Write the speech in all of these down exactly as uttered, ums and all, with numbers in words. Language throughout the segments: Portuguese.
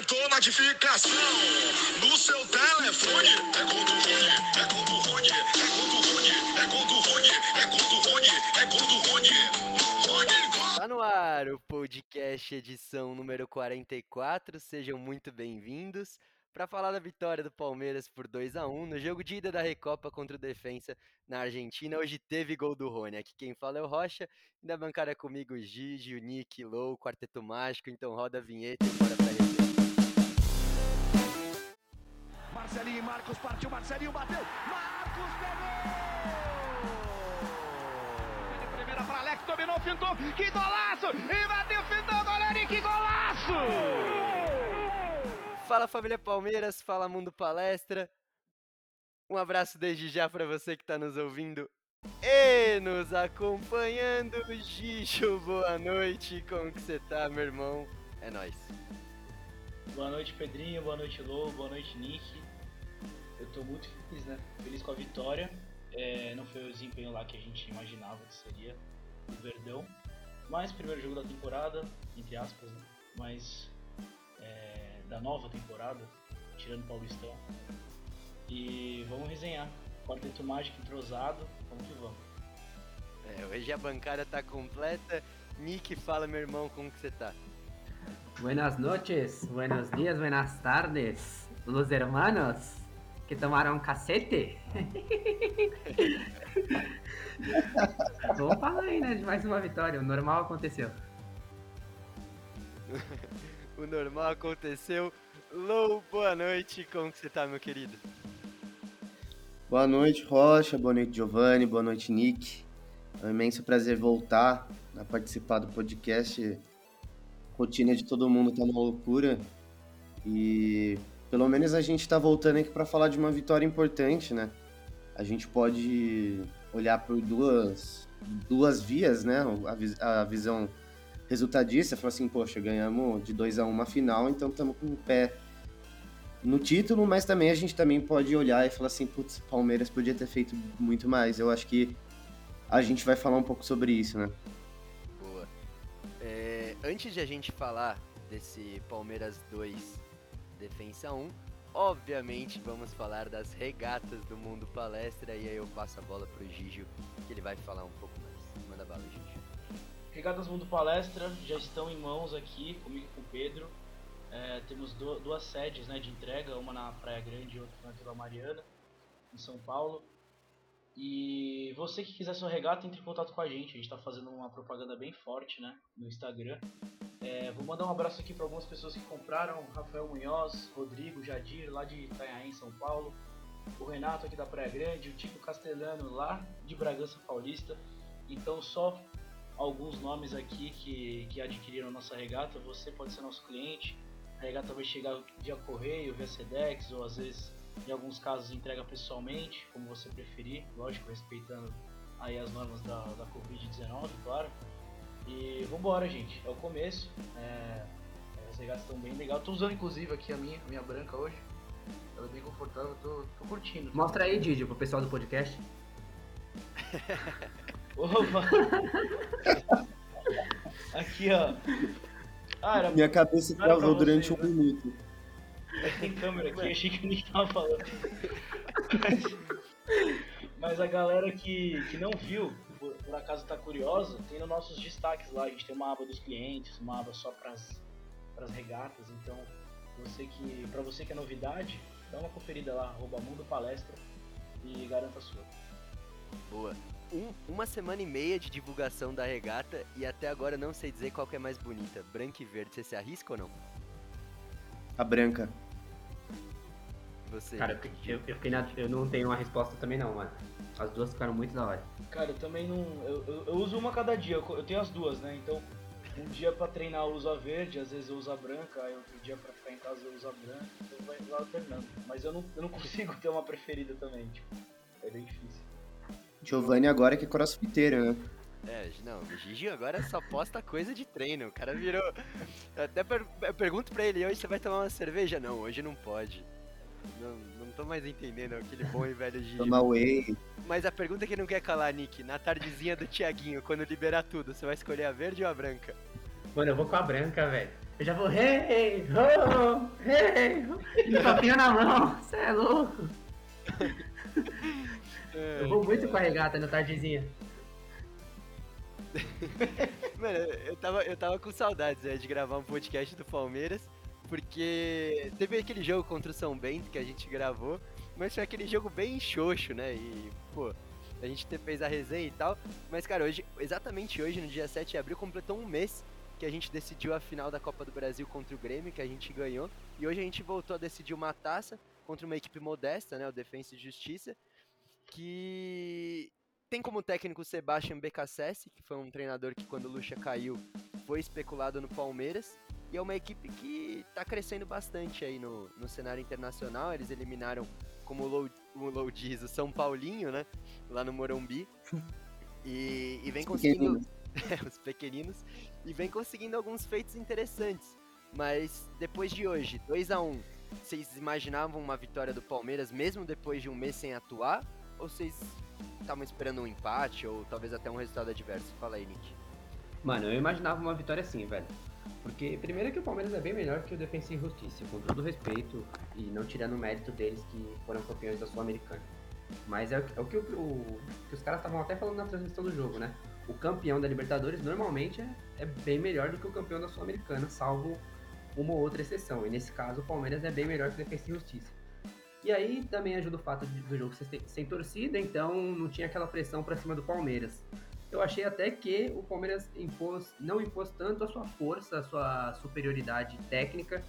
aumentou na notificação no seu telefone. É gol do Rony, é gol do Rony, é gol do Rony, é gol do Rony, é gol do Rony, é gol do Rony, Rony, gol! Tá no ar o podcast edição número quarenta e quatro, sejam muito bem-vindos. Para falar da vitória do Palmeiras por dois a um no jogo de ida da Recopa contra o Defensa na Argentina, hoje teve gol do Rony. Aqui quem fala é o Rocha, e da bancada comigo o Gigi, o Nick, Lou, o Quarteto Mágico. Então roda a vinheta e bora pra receber. Marcelinho e Marcos partiu, Marcelinho bateu, Marcos pegou! De primeira para Alex, dominou, pintou, que golaço! E bateu, pintou, goleiro, e que golaço! Fala família Palmeiras, fala Mundo Palestra, um abraço desde já para você que está nos ouvindo e nos acompanhando. Gicho, boa noite, como que você tá, meu irmão? É nóis. Boa noite, Pedrinho, boa noite, Lou, boa noite, Nick. Eu tô muito feliz, né? Feliz com a vitória, é, não foi o desempenho lá que a gente imaginava que seria o Verdão, mas primeiro jogo da temporada, entre aspas, né? Mas... É, da nova temporada, tirando o Paulistão. E vamos resenhar. Quarteto Mágico entrosado, vamos que vamos. É, hoje a bancada tá completa. Nick, fala, meu irmão, como que você tá? Buenas noches, buenos dias, buenas tardes, los hermanos que tomaram cacete. Vamos falar aí, né, de mais uma vitória. O normal aconteceu. O normal aconteceu. Lou, boa noite, como que você tá, meu querido? Boa noite, Rocha, boa noite, Giovanni, boa noite, Nick. É um imenso prazer voltar a participar do podcast. A rotina de todo mundo tá uma loucura e pelo menos a gente tá voltando aqui para falar de uma vitória importante, né? A gente pode olhar por duas, duas vias, né? A, a visão... resultadista, falou assim, poxa, ganhamos de dois a um uma final, então estamos com o pé no título, mas também a gente também pode olhar e falar assim, putz, Palmeiras podia ter feito muito mais. Eu acho que a gente vai falar um pouco sobre isso, né? Boa. É, antes de a gente falar desse Palmeiras dois, Defensa um, obviamente vamos falar das regatas do Mundo Palestra, e aí eu passo a bola pro Gigi, que ele vai falar um pouco mais. Manda bala, Gigi. Regatas Mundo Palestra já estão em mãos aqui, comigo e com o Pedro. É, temos do, duas sedes, né, de entrega, uma na Praia Grande e outra na Vila Mariana, em São Paulo. E você que quiser sua regata, entre em contato com a gente. A gente está fazendo uma propaganda bem forte, né, no Instagram. É, vou mandar um abraço aqui para algumas pessoas que compraram. Rafael Munhoz, Rodrigo, Jadir, lá de Itanhaém, São Paulo. O Renato aqui da Praia Grande, o Tico Castelhano lá de Bragança Paulista. Então só... alguns nomes aqui que, que adquiriram nossa regata, você pode ser nosso cliente. A regata vai chegar via correio, via Sedex, ou às vezes, em alguns casos, entrega pessoalmente, como você preferir, lógico, respeitando aí as normas da, da covid dezenove, claro. E vambora, gente, é o começo, é, as regatas estão bem legais. Tô usando, inclusive, aqui a minha, a minha branca hoje, ela é bem confortável, tô, tô curtindo. Mostra aí, Didi, pro pessoal do podcast. Opa! Aqui, ó. Ah, era... minha cabeça travou durante um né? minuto. Tem câmera aqui, eu achei que o Nick tava falando. Mas, mas a galera que, que não viu, por, por acaso tá curiosa, tem nos nossos destaques lá. A gente tem uma aba dos clientes, uma aba só pras, pras regatas. Então, você que, pra você que é novidade, dá uma conferida lá, arroba Mundo Palestra, e garanta a sua. Boa. Um, uma semana e meia de divulgação da regata e até agora não sei dizer qual que é mais bonita, branca e verde. Você se arrisca ou não? A branca. Você? Cara, eu, eu, fiquei na, eu não tenho uma resposta também não, mano. As duas ficaram muito da hora. Cara, eu também não... Eu, eu, eu uso uma cada dia, eu, eu tenho as duas, né? Então, um dia pra treinar eu uso a verde, às vezes eu uso a branca, aí outro dia pra ficar em casa eu uso a branca, então vai lá alternando. Mas eu não, eu não consigo ter uma preferida também, tipo, é bem difícil. Giovanni agora que é crossfiteiro, né? É, não, o Gigi agora só posta coisa de treino, o cara virou... Eu até per- eu pergunto pra ele, hoje você vai tomar uma cerveja? Não, hoje não pode. Não, não tô mais entendendo aquele bom e velho Gigi. Toma whey. Mas a pergunta que não quer calar, Nick, na tardezinha do Tiaguinho, quando liberar tudo, você vai escolher a verde ou a branca? Mano, eu vou com a branca, velho. Eu já vou, hey, ho, hey, ho, e o papinho na mão, você é louco. Eu vou muito com a regata na tardezinha. Mano, eu tava, eu tava com saudades, né, de gravar um podcast do Palmeiras, porque teve aquele jogo contra o São Bento que a gente gravou, mas foi aquele jogo bem xoxo, né, e, pô... A gente fez a resenha e tal, mas cara, hoje, exatamente hoje, no dia sete de abril, completou um mês que a gente decidiu a final da Copa do Brasil contra o Grêmio, que a gente ganhou, e hoje a gente voltou a decidir uma taça contra uma equipe modesta, né, o Defensa e Justiça, que tem como técnico o Sebastião Beccacessi, que foi um treinador que quando o Lucha caiu foi especulado no Palmeiras, e é uma equipe que tá crescendo bastante aí no, no cenário internacional. Eles eliminaram, como o Lou, o Lou diz, o São Paulinho, né? Lá no Morumbi. E, e vem conseguindo... Os pequeninos. E vem conseguindo alguns feitos interessantes. Mas depois de hoje, dois a um, vocês imaginavam uma vitória do Palmeiras mesmo depois de um mês sem atuar? Ou vocês estavam esperando um empate ou talvez até um resultado adverso? Fala aí, Nick. Mano, eu imaginava uma vitória sim, velho. Porque, primeiro, que o Palmeiras é bem melhor que o Defensa e Justiça, com todo respeito e não tirando o mérito deles que foram campeões da Sul-Americana. Mas é o, é o, que, o, o que os caras estavam até falando na transmissão do jogo, né? O campeão da Libertadores normalmente é, é bem melhor do que o campeão da Sul-Americana, salvo uma ou outra exceção. E nesse caso, o Palmeiras é bem melhor que o Defensa e Justiça. E aí também ajuda o fato de, do jogo ser sem, sem torcida, então não tinha aquela pressão pra cima do Palmeiras. Eu achei até que o Palmeiras impôs, não impôs tanto a sua força, a sua superioridade técnica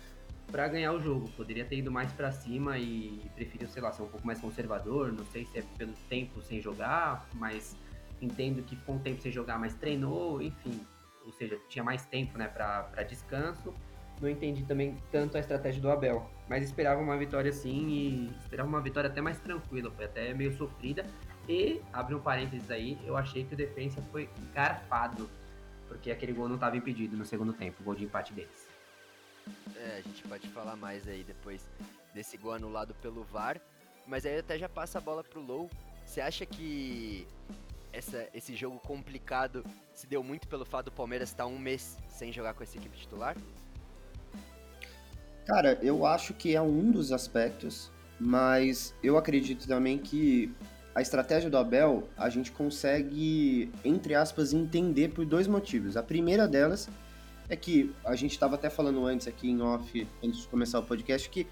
para ganhar o jogo. Poderia ter ido mais para cima e preferiu, sei lá, ser um pouco mais conservador. Não sei se é pelo tempo sem jogar, mas entendo que com o tempo sem jogar, mas treinou, enfim. Ou seja, tinha mais tempo, né, para descanso. Não entendi também tanto a estratégia do Abel, mas esperava uma vitória sim, e esperava uma vitória até mais tranquila, foi até meio sofrida. E, abre um parênteses aí, eu achei que o defensa foi garfado, porque aquele gol não estava impedido no segundo tempo, o gol de empate deles. É, a gente pode falar mais aí depois desse gol anulado pelo V A R, mas aí até já passa a bola pro Lou. Você acha que essa, esse jogo complicado se deu muito pelo fato do Palmeiras estar um mês sem jogar com essa equipe titular? Cara, eu acho que é um dos aspectos, mas eu acredito também que a estratégia do Abel, a gente consegue, entre aspas, entender por dois motivos. A primeira delas é que a gente estava até falando antes aqui em off, antes de começar o podcast, que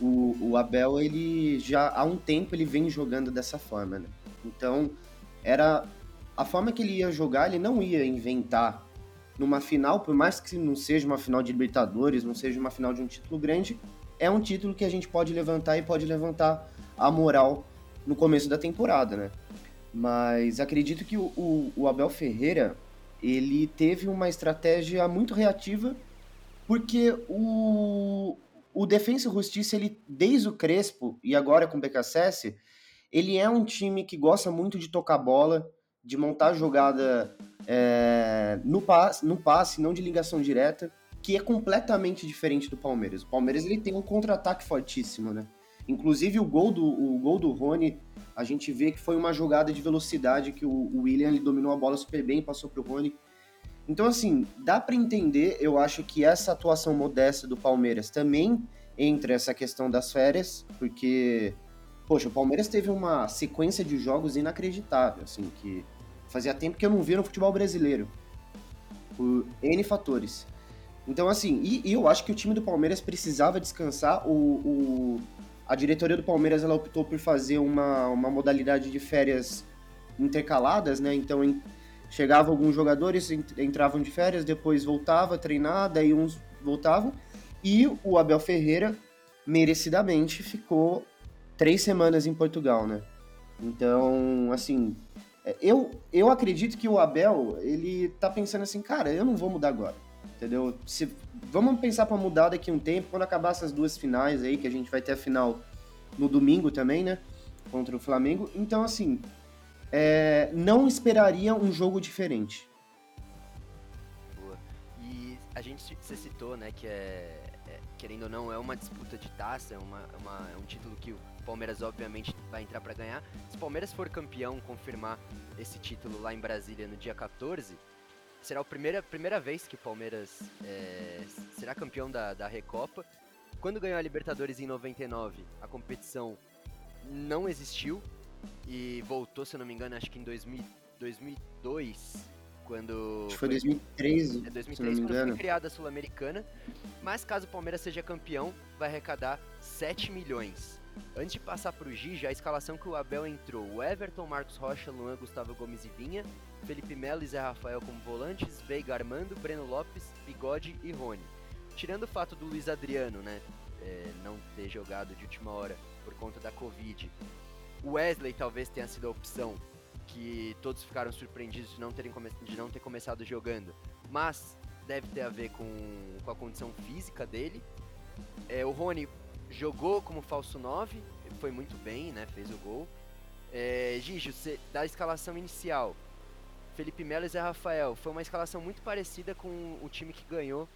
o, o Abel, ele já há um tempo ele vem jogando dessa forma, né? Então, era a forma que ele ia jogar, ele não ia inventar numa final, por mais que não seja uma final de Libertadores, não seja uma final de um título grande, é um título que a gente pode levantar e pode levantar a moral no começo da temporada, né? Mas acredito que o, o, o Abel Ferreira, ele teve uma estratégia muito reativa, porque o, o Defensa e Justiça, ele, desde o Crespo e agora com o Beccacessi, ele é um time que gosta muito de tocar bola, de montar jogada é, no, passe, no passe, não de ligação direta, que é completamente diferente do Palmeiras. O Palmeiras, ele tem um contra-ataque fortíssimo, né? Inclusive o gol, do, o gol do Rony, a gente vê que foi uma jogada de velocidade que o, o Willian ele dominou a bola super bem, passou pro Rony. Então assim, dá para entender, eu acho que essa atuação modesta do Palmeiras também entra essa questão das férias, porque, poxa, o Palmeiras teve uma sequência de jogos inacreditável, assim, que fazia tempo que eu não via no futebol brasileiro, por N fatores. Então assim, e, e eu acho que o time do Palmeiras precisava descansar, o... o A diretoria do Palmeiras, ela optou por fazer uma, uma modalidade de férias intercaladas, né? Então, em, chegavam alguns jogadores, entravam de férias, depois voltavam a treinar, daí uns voltavam. E o Abel Ferreira, merecidamente, ficou três semanas em Portugal, né? Então, assim, eu, eu acredito que o Abel, ele tá pensando assim, cara, eu não vou mudar agora. Entendeu? Se, vamos pensar para mudar daqui um tempo, quando acabar essas duas finais aí, que a gente vai ter a final no domingo também, né? Contra o Flamengo. Então, assim, é, não esperaria um jogo diferente. Boa. E a gente, você citou, né, que é, é, querendo ou não, é uma disputa de taça, é, uma, uma, é um título que o Palmeiras, obviamente, vai entrar para ganhar. Se o Palmeiras for campeão, confirmar esse título lá em Brasília no dia quatorze... será a primeira, primeira vez que o Palmeiras é, será campeão da, da Recopa. Quando ganhou a Libertadores em noventa e nove, a competição não existiu e voltou, se eu não me engano, acho que em dois mil, dois mil e dois, quando... Acho que foi dois mil e três, é, dois mil e três, se eu não me engano. Foi criada a Sul-Americana, mas caso o Palmeiras seja campeão, vai arrecadar sete milhões. Antes de passar para o Gigi, a escalação que o Abel entrou: o Everton, Marcos Rocha, Luan, Gustavo Gomes e Vinha, Felipe Melo e Zé Rafael como volantes, Veiga armando, Breno Lopes, Bigode e Rony. Tirando o fato do Luiz Adriano, né, é, não ter jogado de última hora por conta da Covid, o Wesley talvez tenha sido a opção que todos ficaram surpreendidos de não, terem come- de não ter começado jogando, mas deve ter a ver com, com a condição física dele. É, o Rony jogou como falso nove, foi muito bem, né, fez o gol. É, Gigi, da escalação inicial, Felipe Melo e Zé Rafael, foi uma escalação muito parecida com o time que ganhou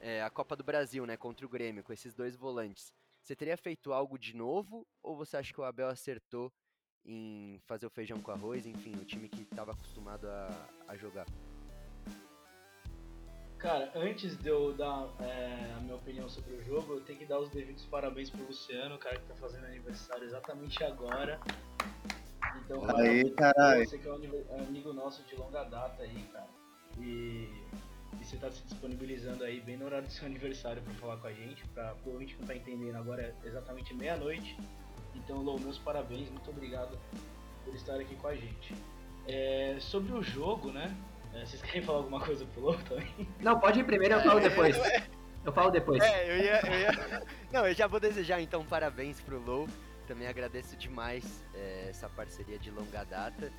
é, a Copa do Brasil, né, contra o Grêmio, com esses dois volantes. Você teria feito algo de novo, ou você acha que o Abel acertou em fazer o feijão com arroz, enfim, o time que estava acostumado a, a jogar? Cara, antes de eu dar é, a minha opinião sobre o jogo, eu tenho que dar os devidos parabéns pro Luciano, o cara que tá fazendo aniversário exatamente agora. Então, aí, cara, você que é um amigo nosso de longa data aí, cara. E, e você tá se disponibilizando aí bem no horário do seu aniversário pra falar com a gente, pra o gente não tá entendendo agora, é exatamente meia-noite. Então, Lou, meus parabéns, muito obrigado por estar aqui com a gente. É, sobre o jogo, né? Vocês querem falar alguma coisa pro Lou também? Não, pode ir primeiro, eu falo é, depois. Eu, é... eu falo depois. É, eu ia, eu ia... Não, eu já vou desejar, então, parabéns pro Lou. Também agradeço demais é, essa parceria de longa data.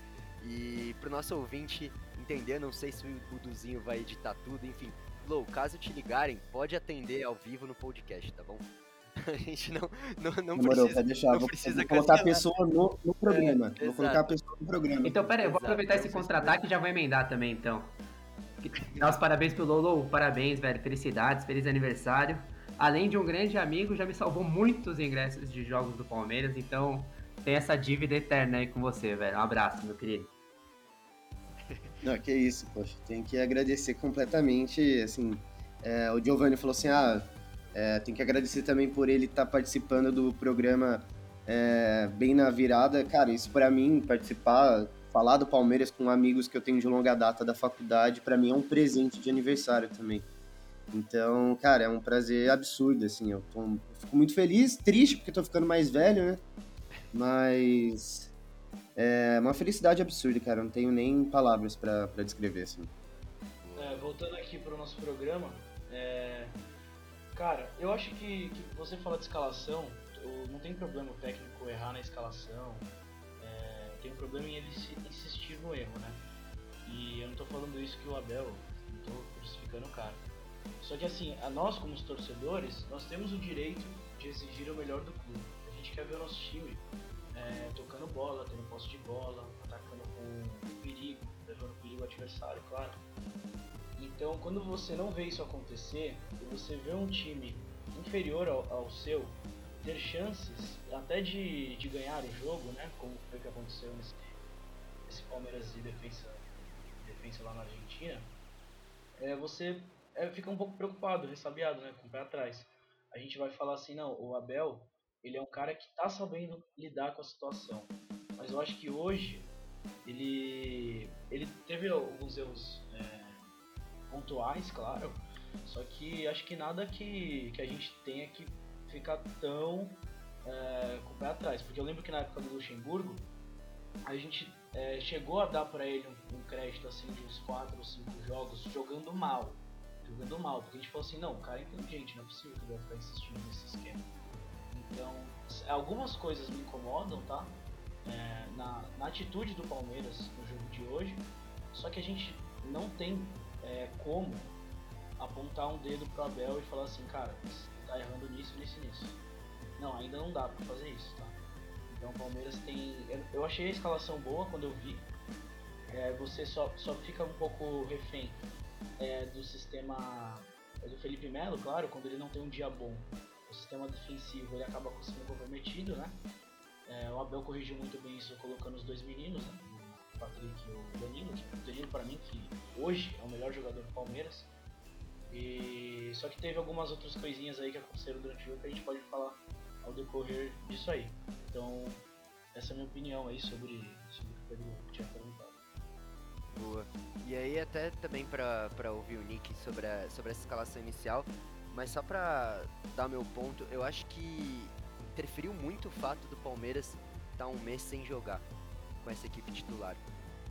E pro nosso ouvinte entender, não sei se o Duzinho vai editar tudo, enfim. Lou, caso te ligarem, pode atender ao vivo no podcast, tá bom? A gente não, não, não Demorou, precisa, deixar. Não vou, precisa vou colocar a pessoa no, no programa. É, vou colocar a pessoa no programa. Então, pera aí, eu vou aproveitar exato, esse contra-ataque e já vou emendar também, então. Dar os parabéns pro Lolo, parabéns, velho. Felicidades, feliz aniversário. Além de um grande amigo, já me salvou muitos ingressos de jogos do Palmeiras, então tem essa dívida eterna aí com você, velho. Um abraço, meu querido. Não, que isso, poxa. Tenho que agradecer completamente, assim, é, o Giovanni falou assim, ah... É, tem que agradecer também por ele estar tá participando do programa é, bem na virada. Cara, isso pra mim, participar, falar do Palmeiras com amigos que eu tenho de longa data da faculdade, pra mim é um presente de aniversário também. Então, cara, é um prazer absurdo, assim. Eu, tô, eu fico muito feliz, triste, porque tô ficando mais velho, né? Mas é uma felicidade absurda, cara. Eu não tenho nem palavras pra, pra descrever, assim. É, voltando aqui pro nosso programa, é... Cara, eu acho que, que você fala de escalação, não tem problema o técnico errar na escalação, é, tem um problema em ele insistir no erro, né? E eu não tô falando isso que o Abel, não tô crucificando o cara. Só que assim, a nós como os torcedores, nós temos o direito de exigir o melhor do clube. A gente quer ver o nosso time é, tocando bola, tendo posse de bola, atacando com perigo, levando perigo ao adversário, claro. Então, quando você não vê isso acontecer, você vê um time inferior ao, ao seu ter chances até de, de ganhar o jogo, né? Como foi que aconteceu nesse, nesse Palmeiras de defesa, defesa lá na Argentina, é, você é, fica um pouco preocupado, ressabiado, né? Com o pé atrás. A gente vai falar assim, não, o Abel, ele é um cara que tá sabendo lidar com a situação. Mas eu acho que hoje, ele, ele teve alguns erros... É, pontuais, claro, só que acho que nada que, que a gente tenha que ficar tão é, com o pé atrás, porque eu lembro que na época do Luxemburgo, a gente é, chegou a dar pra ele um, um crédito assim de uns quatro ou cinco jogos jogando mal, jogando mal, porque a gente falou assim, não, o cara é inteligente, não é possível que ele vai ficar insistindo nesse esquema. Então, algumas coisas me incomodam, tá, é, na, na atitude do Palmeiras no jogo de hoje, só que a gente não tem É, como apontar um dedo pro Abel e falar assim, cara, você tá errando nisso, nisso, nisso. Não, ainda não dá pra fazer isso, tá? Então o Palmeiras tem... Eu achei a escalação boa quando eu vi. É, você só, só fica um pouco refém é, do sistema... É do Felipe Melo, claro, quando ele não tem um dia bom. O sistema defensivo, ele acaba sendo comprometido, né? É, o Abel corrigiu muito bem isso, colocando os dois meninos, né? Patrick e o Danilo. O Danilo, pra mim, que hoje é o melhor jogador do Palmeiras. E só que teve algumas outras coisinhas aí que aconteceram durante o jogo que a gente pode falar ao decorrer disso aí. Então, essa é a minha opinião aí sobre, sobre o que o Pedro tinha perguntado. Boa. E aí até também pra, pra ouvir o Nick sobre, a, sobre essa escalação inicial, mas só pra dar meu ponto, eu acho que interferiu muito o fato do Palmeiras estar um mês sem jogar com essa equipe titular.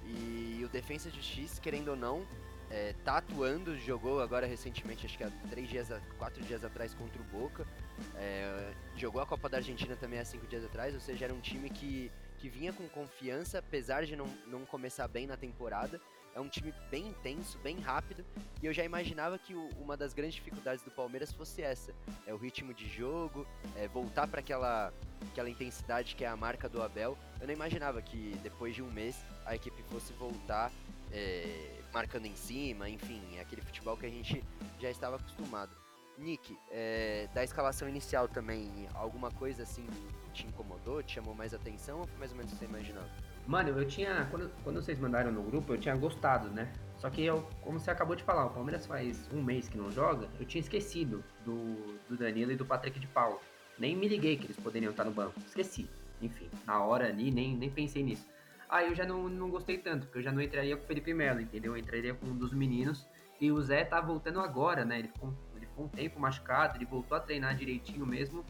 E o Defensa e Justiça, querendo ou não, é, tá atuando, jogou agora recentemente, acho que há três dias, quatro dias atrás contra o Boca, é, jogou a Copa da Argentina também há cinco dias atrás, ou seja, era um time que, que vinha com confiança, apesar de não, não começar bem na temporada. É um time bem intenso, bem rápido, e eu já imaginava que o, uma das grandes dificuldades do Palmeiras fosse essa, é o ritmo de jogo, é voltar para aquela, aquela intensidade que é a marca do Abel. Eu não imaginava que depois de um mês a equipe fosse voltar é, marcando em cima, enfim, aquele futebol que a gente já estava acostumado. Nick, é, da escalação inicial também, alguma coisa assim te incomodou, te chamou mais atenção ou foi mais ou menos o que você imaginava? Mano, eu tinha, quando, quando vocês mandaram no grupo, eu tinha gostado, né? Só que, eu, como você acabou de falar, o Palmeiras faz um mês que não joga, eu tinha esquecido do, do Danilo e do Patrick de Paula. Nem me liguei que eles poderiam estar no banco, esqueci. Enfim, na hora ali, nem, nem pensei nisso. Ah, eu já não, não gostei tanto, porque eu já não entraria com o Felipe Melo, entendeu? Eu entraria com um dos meninos, e o Zé tá voltando agora, né? Ele ficou, ele ficou um tempo machucado, ele voltou a treinar direitinho mesmo.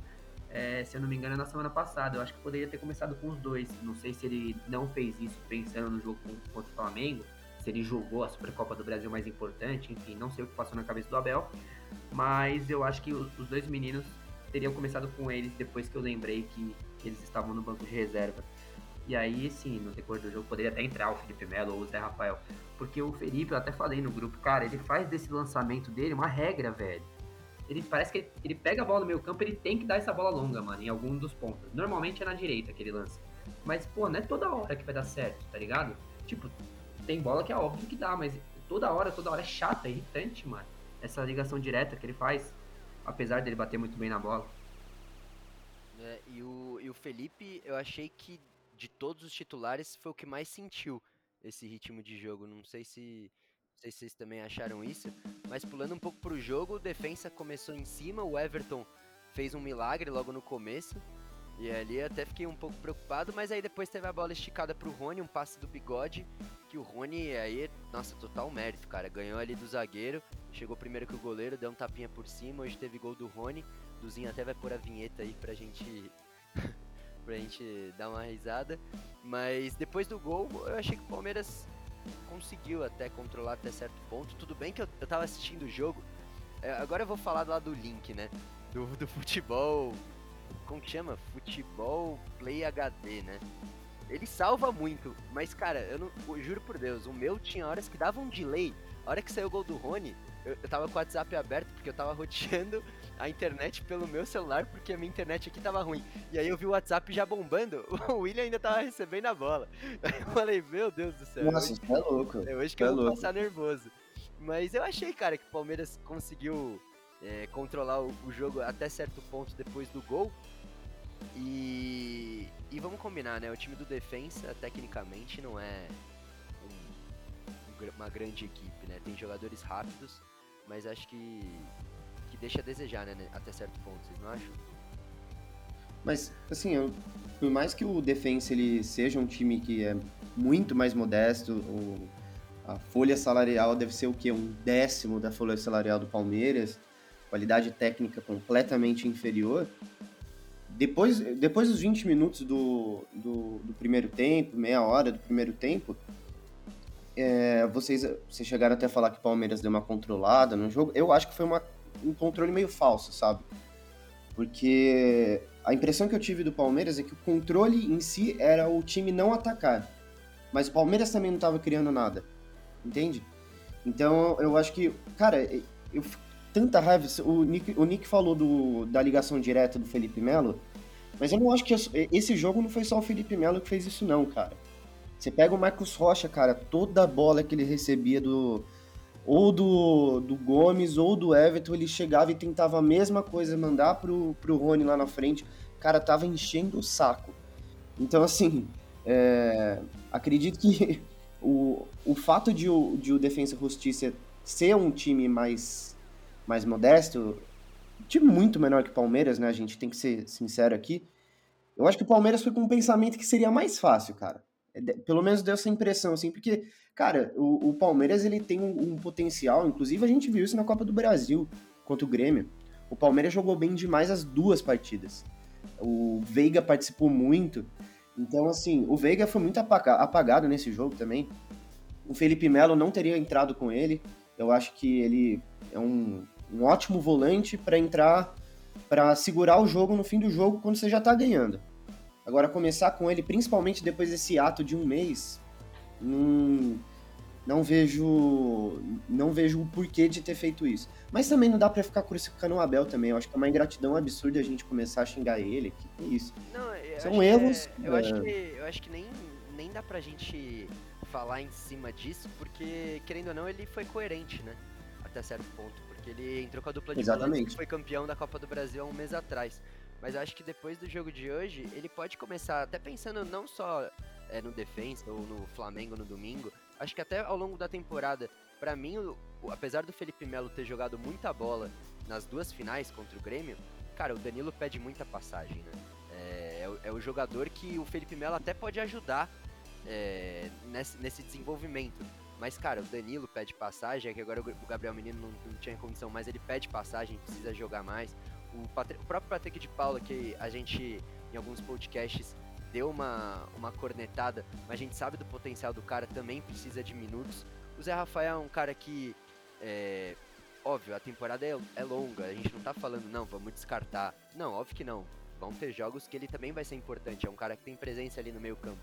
É, se eu não me engano, na semana passada. Eu acho que poderia ter começado com os dois. Não sei se ele não fez isso pensando no jogo contra o Flamengo, se ele jogou a Supercopa do Brasil mais importante, enfim, não sei o que passou na cabeça do Abel, mas eu acho que os dois meninos teriam começado com eles depois que eu lembrei que eles estavam no banco de reserva. E aí, sim, no decorrer do jogo poderia até entrar o Felipe Melo ou o Zé Rafael, porque o Felipe, eu até falei no grupo, cara, ele faz desse lançamento dele uma regra, velho. Ele parece que ele, ele pega a bola no meio campo, ele tem que dar essa bola longa, mano, em algum dos pontos. Normalmente é na direita que ele lança. Mas, pô, não é toda hora que vai dar certo, tá ligado? Tipo, tem bola que é óbvio que dá, mas toda hora, toda hora é chata, é irritante, mano. Essa ligação direta que ele faz, apesar dele bater muito bem na bola. É, e, o, e o Felipe, eu achei que de todos os titulares foi o que mais sentiu esse ritmo de jogo. Não sei se... Não sei se vocês também acharam isso, mas pulando um pouco pro jogo, o defensa começou em cima, o Everton fez um milagre logo no começo, e ali eu até fiquei um pouco preocupado, mas aí depois teve a bola esticada pro Rony, um passe do Bigode, que o Rony aí, nossa, total mérito, cara, ganhou ali do zagueiro, chegou primeiro que o goleiro, deu um tapinha por cima, hoje teve gol do Rony, Duzinho até vai pôr a vinheta aí pra gente... pra gente dar uma risada, mas depois do gol, eu achei que o Palmeiras... conseguiu até controlar até certo ponto. Tudo bem que eu, eu tava assistindo o jogo. É, agora eu vou falar lá do link, né? Do, do futebol... Como que chama? Futebol Play H D, né? Ele salva muito. Mas, cara, eu, não, eu juro por Deus, o meu tinha horas que dava um delay. A hora que saiu o gol do Rony, eu, eu tava com o WhatsApp aberto, porque eu tava roteando a internet pelo meu celular, porque a minha internet aqui tava ruim. E aí eu vi o WhatsApp já bombando, o Willian ainda tava recebendo a bola. Aí eu falei, meu Deus do céu. Nossa, hoje, tá louco. É hoje que tá eu vou louco. Passar nervoso. Mas eu achei, cara, que o Palmeiras conseguiu é, controlar o, o jogo até certo ponto depois do gol. E, e vamos combinar, né? O time do Defensa, tecnicamente, não é um, uma grande equipe, né? Tem jogadores rápidos, mas acho que... que deixa a desejar, né, até certo ponto, vocês não acham? Mas, assim, eu, por mais que o Defensa ele seja um time que é muito mais modesto, o, a folha salarial deve ser o quê? Um décimo da folha salarial do Palmeiras, qualidade técnica completamente inferior. Depois, depois dos vinte minutos do, do, do primeiro tempo, meia hora do primeiro tempo, é, vocês, vocês chegaram até a falar que o Palmeiras deu uma controlada no jogo. Eu acho que foi uma um controle meio falso, sabe? Porque a impressão que eu tive do Palmeiras é que o controle em si era o time não atacar, mas o Palmeiras também não estava criando nada, entende? Então eu acho que, cara, eu tanta raiva, o Nick, o Nick falou do, da ligação direta do Felipe Melo, mas eu não acho que esse jogo não foi só o Felipe Melo que fez isso não, cara. Você pega o Marcos Rocha, cara, toda a bola que ele recebia do... ou do, do Gomes, ou do Everton, ele chegava e tentava a mesma coisa, mandar pro, pro Rony lá na frente, o cara tava enchendo o saco. Então, assim, É, acredito que o, o fato de o, de o Defensa e Justiça ser um time mais, mais modesto, um time muito menor que o Palmeiras, né? A gente tem que ser sincero aqui. Eu acho que o Palmeiras foi com um pensamento que seria mais fácil, cara. Pelo menos deu essa impressão, assim, porque, cara, o, o Palmeiras, ele tem um, um potencial, inclusive a gente viu isso na Copa do Brasil, contra o Grêmio. O Palmeiras jogou bem demais as duas partidas. O Veiga participou muito, então, assim, o Veiga foi muito apagado nesse jogo também. O Felipe Melo não teria entrado com ele, eu acho que ele é um, um ótimo volante para entrar, para segurar o jogo no fim do jogo, quando você já tá ganhando. Agora, começar com ele, principalmente depois desse ato de um mês, não, não vejo não vejo o porquê de ter feito isso. Mas também não dá pra ficar crucificando o Abel também. Eu acho que é uma ingratidão absurda a gente começar a xingar ele. Que, que isso? Não, eu São erros. É, eu, é... acho que, eu acho que nem, nem dá pra gente falar em cima disso, porque, querendo ou não, ele foi coerente, né? Até certo ponto. Porque ele entrou com a dupla de volantes, foi campeão da Copa do Brasil há um mês atrás. Mas eu acho que depois do jogo de hoje, ele pode começar até pensando não só é, no Defensa ou no Flamengo no domingo, acho que até ao longo da temporada. Pra mim, o, o, apesar do Felipe Melo ter jogado muita bola nas duas finais contra o Grêmio, cara, o Danilo pede muita passagem, né? É, é, o, é o jogador que o Felipe Melo até pode ajudar é, nesse, nesse desenvolvimento. Mas, cara, o Danilo pede passagem, é que agora o Gabriel Menino não, não tinha condição, mas ele pede passagem, precisa jogar mais. O, Patrick, o próprio Patrick de Paula, que a gente, em alguns podcasts, deu uma, uma cornetada, mas a gente sabe do potencial do cara, também precisa de minutos. O Zé Rafael é um cara que, é, óbvio, a temporada é, é longa, a gente não tá falando, não, vamos descartar. Não, óbvio que não. Vão ter jogos que ele também vai ser importante, é um cara que tem presença ali no meio campo.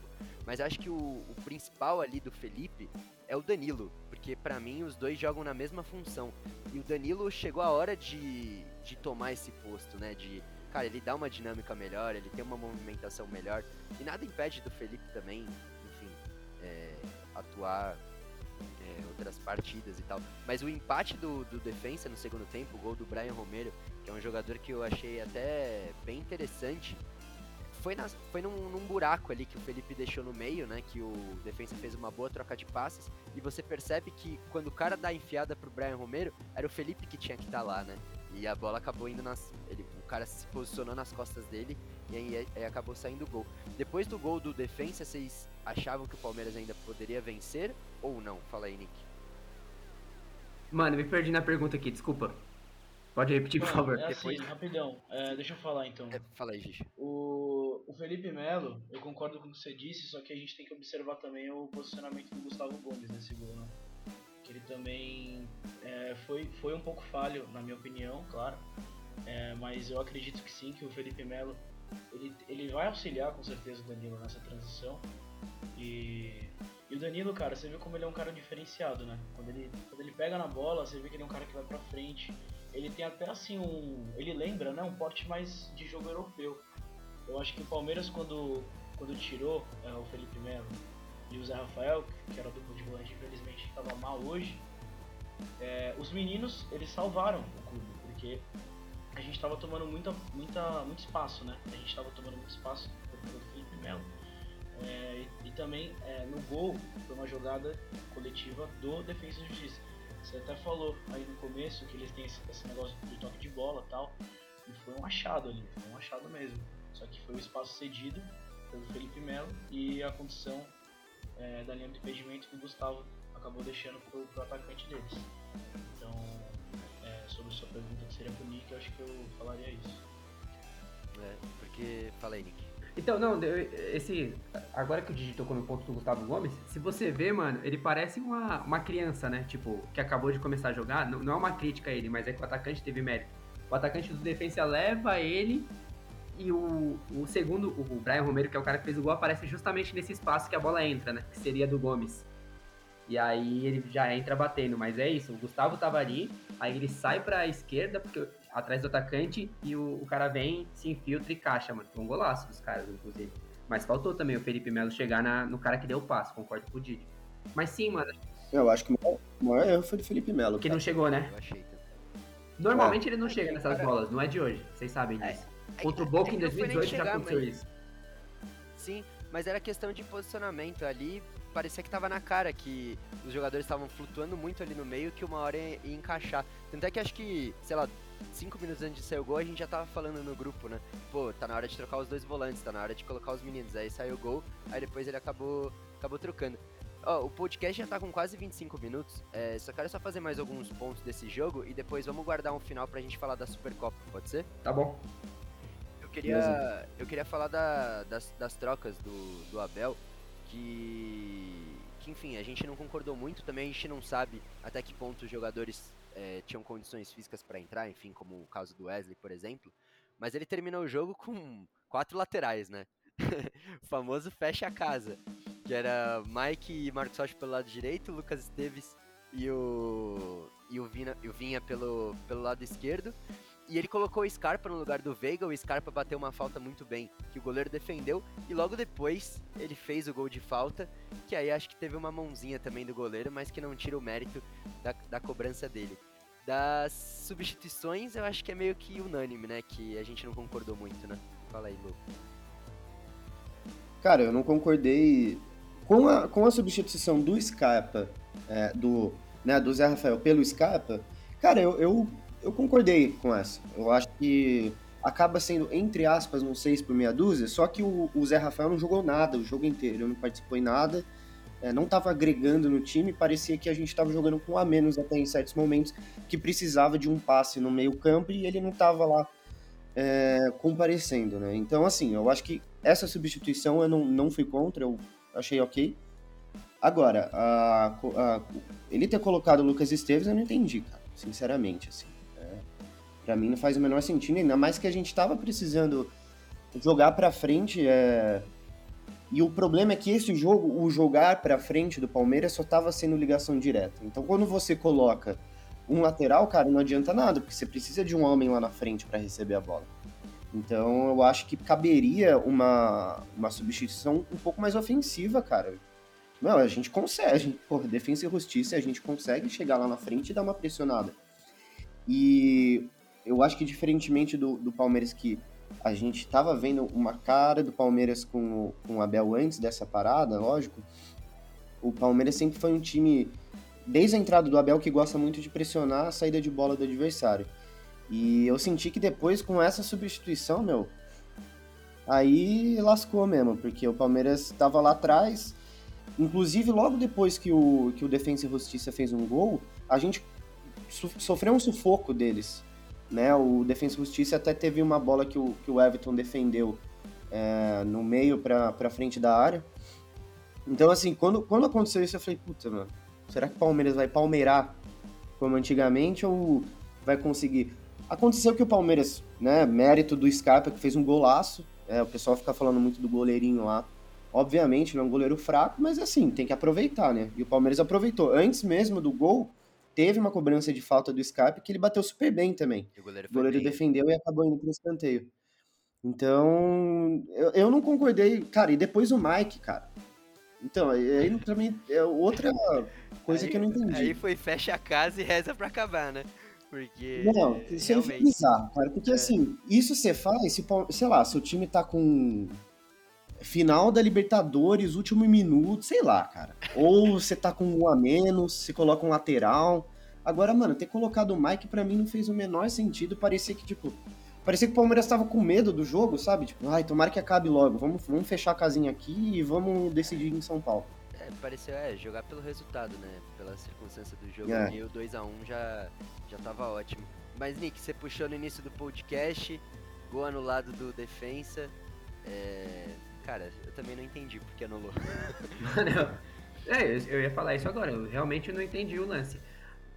Mas acho que o, o principal ali do Felipe é o Danilo, porque pra mim os dois jogam na mesma função. E o Danilo chegou a hora de, de tomar esse posto, né? De, cara, ele dá uma dinâmica melhor, ele tem uma movimentação melhor. E nada impede do Felipe também, enfim, é, atuar é, outras partidas e tal. Mas o empate do, do Defensa no segundo tempo, o gol do Brian Romero, que é um jogador que eu achei até bem interessante, foi, na, foi num, num buraco ali que o Felipe deixou no meio, né, que o Defensa fez uma boa troca de passes, e você percebe que quando o cara dá enfiada pro Brian Romero, era o Felipe que tinha que estar tá lá, né, e a bola acabou indo nas... Ele, o cara se posicionou nas costas dele, e aí, aí acabou saindo o gol. Depois do gol do Defensa, vocês achavam que o Palmeiras ainda poderia vencer, ou não? Fala aí, Nick. Mano, eu me perdi na pergunta aqui, desculpa. Pode repetir, por favor. É assim, rapidão. É, deixa eu falar, então. É, fala aí, Gigi. O, o Felipe Melo, eu concordo com o que você disse, só que a gente tem que observar também o posicionamento do Gustavo Gomes nesse gol, né? Que ele também é, foi, foi um pouco falho, na minha opinião, claro. É, mas eu acredito que sim, que o Felipe Melo, ele, ele vai auxiliar, com certeza, o Danilo nessa transição. E... E o Danilo, cara, você vê como ele é um cara diferenciado, né? Quando ele, quando ele pega na bola, você vê que ele é um cara que vai pra frente. Ele tem até assim um... Ele lembra, né? Um porte mais de jogo europeu. Eu acho que o Palmeiras, quando, quando tirou é, o Felipe Melo e o Zé Rafael, que era duplo de volante, infelizmente estava mal hoje, é, os meninos, eles salvaram o clube, porque a gente estava tomando muita, muita, muito espaço, né? A gente estava tomando muito espaço por conta do Felipe Melo. É, e, e também é, no gol foi uma jogada coletiva do Defensa e Justiça. Você até falou aí no começo que eles têm esse, esse negócio de toque de bola e tal, e foi um achado ali, foi um achado mesmo. Só que foi o espaço cedido pelo Felipe Melo e a condição é, da linha de impedimento que o Gustavo acabou deixando pro, pro atacante deles. Então, é, sobre a sua pergunta que seria pro Nick, eu acho que eu falaria isso. É, porque... Fala aí, Nick. Então, não, esse, agora que o Gigi tocou no ponto do Gustavo Gomes, se você vê, mano, ele parece uma, uma criança, né? Tipo, que acabou de começar a jogar. Não, não é uma crítica a ele, mas é que o atacante teve mérito. O atacante do Defensa leva ele e o, o segundo, o Brian Romero, que é o cara que fez o gol, aparece justamente nesse espaço que a bola entra, né? Que seria do Gomes. E aí ele já entra batendo, mas é isso. O Gustavo tava ali, aí ele sai pra esquerda, porque... atrás do atacante, e o, o cara vem, se infiltra e caixa, mano. Foi um golaço dos caras, inclusive. Mas faltou também o Felipe Melo chegar na, no cara que deu o passo, concordo com o Didi. Mas sim, mano. Eu acho que o maior erro foi do Felipe Melo. Que não chegou, né? Eu achei. Normalmente é. ele não chega nessas bolas, não é de hoje. Vocês sabem disso. É. Contra o Boca em dois mil e dezoito já aconteceu isso. Sim, mas era questão de posicionamento ali. Parecia que tava na cara que os jogadores estavam flutuando muito ali no meio, que uma hora ia encaixar. Tanto é que acho que, sei lá, cinco minutos antes de sair o gol, a gente já tava falando no grupo, né? Pô, tá na hora de trocar os dois volantes, tá na hora de colocar os meninos. Aí saiu o gol, aí depois ele acabou, acabou trocando. Ó, oh, o podcast já tá com quase vinte e cinco minutos, é, só quero só fazer mais alguns pontos desse jogo e depois vamos guardar um final pra gente falar da Supercopa, pode ser? Tá bom. Eu queria, eu queria falar da, das, das trocas do, do Abel, que, que, enfim, a gente não concordou muito, também a gente não sabe até que ponto os jogadores é, tinham condições físicas pra entrar, enfim, como o caso do Wesley, por exemplo, mas ele terminou o jogo com quatro laterais, né? O famoso fecha a casa. Que era Mike e Marcos Rocha pelo lado direito, o Lucas Esteves e o, e o, Vinha, e o Vinha pelo, pelo lado esquerdo. E ele colocou o Scarpa no lugar do Veiga, o Scarpa bateu uma falta muito bem, que o goleiro defendeu. E logo depois ele fez o gol de falta, que aí acho que teve uma mãozinha também do goleiro, mas que não tira o mérito da, da cobrança dele. Das substituições eu acho que é meio que unânime, né? Que a gente não concordou muito, né? Fala aí, Lou. Cara, eu não concordei... Com a, com a substituição do Scarpa, é, do, né, do Zé Rafael pelo Scarpa, cara, eu, eu, eu concordei com essa. Eu acho que acaba sendo, entre aspas, um seis por meia dúzia, só que o, o Zé Rafael não jogou nada o jogo inteiro, ele não participou em nada, é, não estava agregando no time, parecia que a gente estava jogando com um a menos até em certos momentos, que precisava de um passe no meio campo e ele não estava lá é, comparecendo, né? Então, assim, eu acho que essa substituição eu não, não fui contra, eu achei ok. Agora, a, a, ele ter colocado o Lucas Esteves, eu não entendi, cara. Sinceramente, assim. É, pra mim não faz o menor sentido, ainda mais que a gente tava precisando jogar pra frente. É, e o problema é que esse jogo, o jogar pra frente do Palmeiras só tava sendo ligação direta. Então quando você coloca um lateral, cara, não adianta nada, porque você precisa de um homem lá na frente pra receber a bola. Então, eu acho que caberia uma, uma substituição um pouco mais ofensiva, cara. Não, a gente consegue, por Defensa e Justiça, a gente consegue chegar lá na frente e dar uma pressionada. E eu acho que, diferentemente do, do Palmeiras, que a gente estava vendo uma cara do Palmeiras com, com o Abel antes dessa parada, lógico, o Palmeiras sempre foi um time, desde a entrada do Abel, que gosta muito de pressionar a saída de bola do adversário. E eu senti que depois, com essa substituição, meu, aí lascou mesmo, porque o Palmeiras estava lá atrás. Inclusive, logo depois que o, que o Defensa e Justiça fez um gol, a gente sofreu um sufoco deles, né? O Defensa e Justiça até teve uma bola que o, que o Everton defendeu é, no meio pra, pra frente da área. Então, assim, quando, quando aconteceu isso, eu falei, puta, mano, será que o Palmeiras vai palmeirar como antigamente ou vai conseguir... Aconteceu que o Palmeiras, né, mérito do Scarpa, que fez um golaço, é, o pessoal fica falando muito do goleirinho lá, obviamente, ele é um goleiro fraco, mas assim, tem que aproveitar, né, e o Palmeiras aproveitou. Antes mesmo do gol, teve uma cobrança de falta do Scarpa, que ele bateu super bem também, o goleiro, o goleiro defendeu e acabou indo para o escanteio. Então, eu, eu não concordei, cara, e depois o Mike, cara, então, aí também é outra coisa aí, que eu não entendi. Aí foi fecha a casa e reza para acabar, né? Porque não, isso é bizarro, cara. Porque é. Assim, isso você faz, se, sei lá, seu time tá com final da Libertadores, último minuto, sei lá, cara. Ou você tá com um a menos, você coloca um lateral. Agora, mano, ter colocado o Mike pra mim não fez o menor sentido. Parecia que, tipo, parecia que o Palmeiras tava com medo do jogo, sabe? Tipo, ai, tomara que acabe logo, vamos, vamos fechar a casinha aqui e vamos decidir em São Paulo. É, pareceu, é, jogar pelo resultado, né? Pela circunstância do jogo é. E o dois a um já, já tava ótimo. Mas, Nick, você puxou no início do podcast, gol anulado do Defensa. É... Cara, eu também não entendi porque anulou. Mano, é, eu ia falar isso agora, eu realmente não entendi o lance.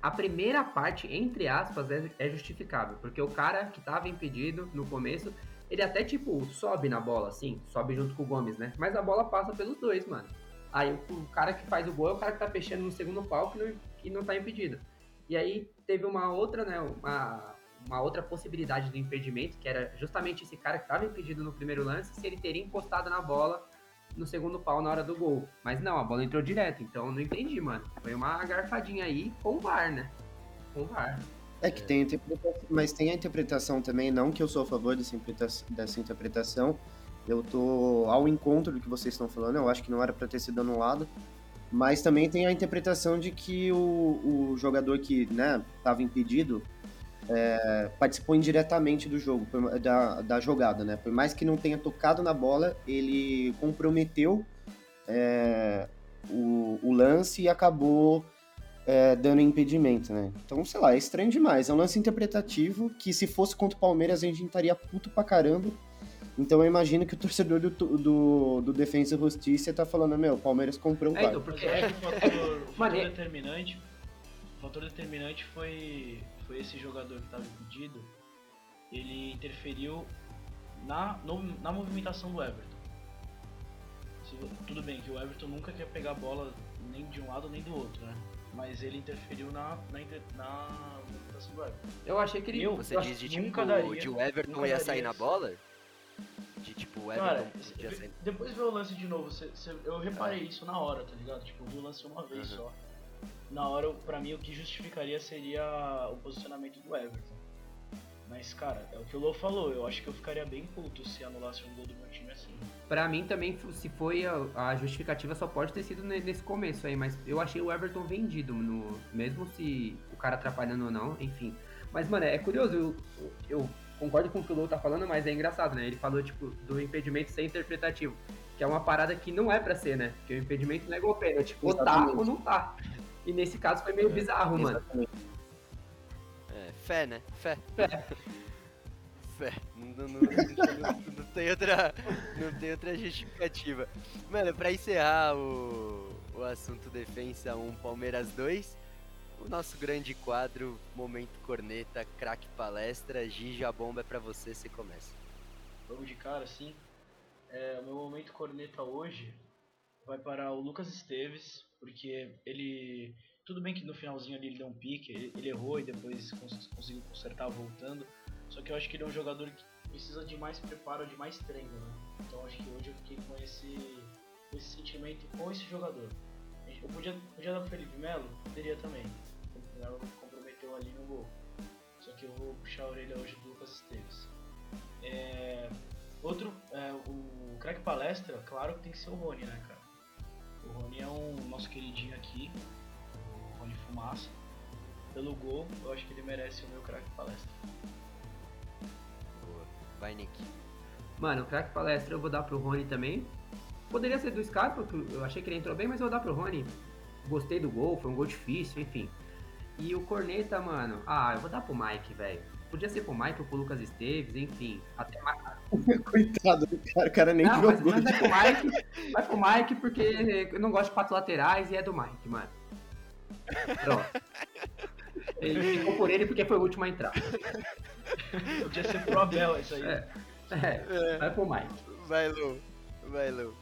A primeira parte, entre aspas, é, é justificável, porque o cara que tava impedido no começo, ele até, tipo, sobe na bola, assim, sobe junto com o Gomes, né? Mas a bola passa pelos dois, mano. Aí o cara que faz o gol é o cara que tá fechando no segundo pau que não, que não tá impedido. E aí teve uma outra, né, uma, uma outra possibilidade do impedimento, que era justamente esse cara que tava impedido no primeiro lance, se ele teria encostado na bola no segundo pau na hora do gol. Mas não, a bola entrou direto, então eu não entendi, mano. Foi uma garfadinha aí com o V A R, né? Com o V A R. É que tem a interpretação, mas tem a interpretação também, não que eu sou a favor dessa interpretação, dessa interpretação Eu tô ao encontro do que vocês estão falando, eu acho que não era para ter sido anulado, mas também tem a interpretação de que o, o jogador que, né, estava impedido é, participou indiretamente do jogo, da, da jogada, né? Por mais que não tenha tocado na bola, ele comprometeu é, o, o lance e acabou é, dando impedimento, né? Então, sei lá, é estranho demais, é um lance interpretativo que se fosse contra o Palmeiras a gente estaria puto pra caramba. Então eu imagino que o torcedor do, do, do Defensa e Justiça tá falando, meu, o Palmeiras comprou o VAR. É, então, porque... é, o fator, o fator determinante, o fator determinante foi, foi esse jogador que estava impedido, ele interferiu na, no, na movimentação do Everton. Tudo bem que o Everton nunca quer pegar a bola nem de um lado nem do outro, né? Mas ele interferiu na, na, na movimentação do Everton. Eu achei que ele... Eu, você diz de tipo, daria, de o Everton ia sair na bola? De tipo, o Everton podia sair. Depois veio o lance de novo, cê, cê, eu reparei ah. isso na hora, tá ligado? Tipo, eu vi o lance uma vez uhum. só. Na hora, eu, pra mim, o que justificaria seria o posicionamento do Everton. Mas, cara, é o que o Lou falou, eu acho que eu ficaria bem puto se anulasse um gol do meu time assim. Pra mim também, se foi a, a justificativa, só pode ter sido nesse começo aí, mas eu achei o Everton vendido, no, mesmo se o cara atrapalhando ou não, enfim. Mas, mano, é curioso, eu... eu concordo com o que o Lou tá falando, mas é engraçado, né? Ele falou, tipo, do impedimento ser interpretativo, que é uma parada que não é pra ser, né? Porque o impedimento não é igual o pênalti, tipo, ou tá ou não tá. E nesse caso foi meio é, bizarro, exatamente. Mano. É, fé, né? Fé. Fé. Fé. Não, não, não, não, não, tem outra, não tem outra justificativa. Mano, pra encerrar o, o assunto Defensa um, Palmeiras dois... O nosso grande quadro, Momento Corneta, Craque Palestra, Gigi, a bomba é pra você, você começa. Vamos de cara, sim. É, o meu Momento Corneta hoje vai para o Lucas Esteves, porque ele... Tudo bem que no finalzinho ali ele deu um pique, ele, ele errou e depois cons- conseguiu consertar voltando, só que eu acho que ele é um jogador que precisa de mais preparo, de mais treino, né? Então acho que hoje eu fiquei com esse, esse sentimento com esse jogador. Eu podia, podia dar pro Felipe Melo? Poderia também. O Felipe Melo comprometeu ali no gol. Só que eu vou puxar a orelha hoje do Lucas Esteves. É, outro, é, o craque palestra, claro que tem que ser o Rony, né, cara? O Rony é um nosso queridinho aqui, o Rony Fumaça. Pelo gol, eu acho que ele merece o meu craque palestra. Boa. Vai, Nick. Mano, o craque palestra eu vou dar pro Rony também. Poderia ser do Scarpa, porque eu achei que ele entrou bem, mas eu vou dar pro Rony. Gostei do gol, foi um gol difícil, enfim. E o corneta, mano, ah, eu vou dar pro Mike, velho. Podia ser pro Mike ou pro Lucas Esteves, enfim. Até mais. Coitado, cara, o cara nem não, jogou. Mas, mas é pro Mike, vai pro Mike, porque eu não gosto de quatro laterais e é do Mike, mano. Pronto. Ele ficou por ele porque foi o último a entrar. Podia ser pro Abel, isso aí. É, é, é. Vai pro Mike. Vai, Lou. Vai, Lou.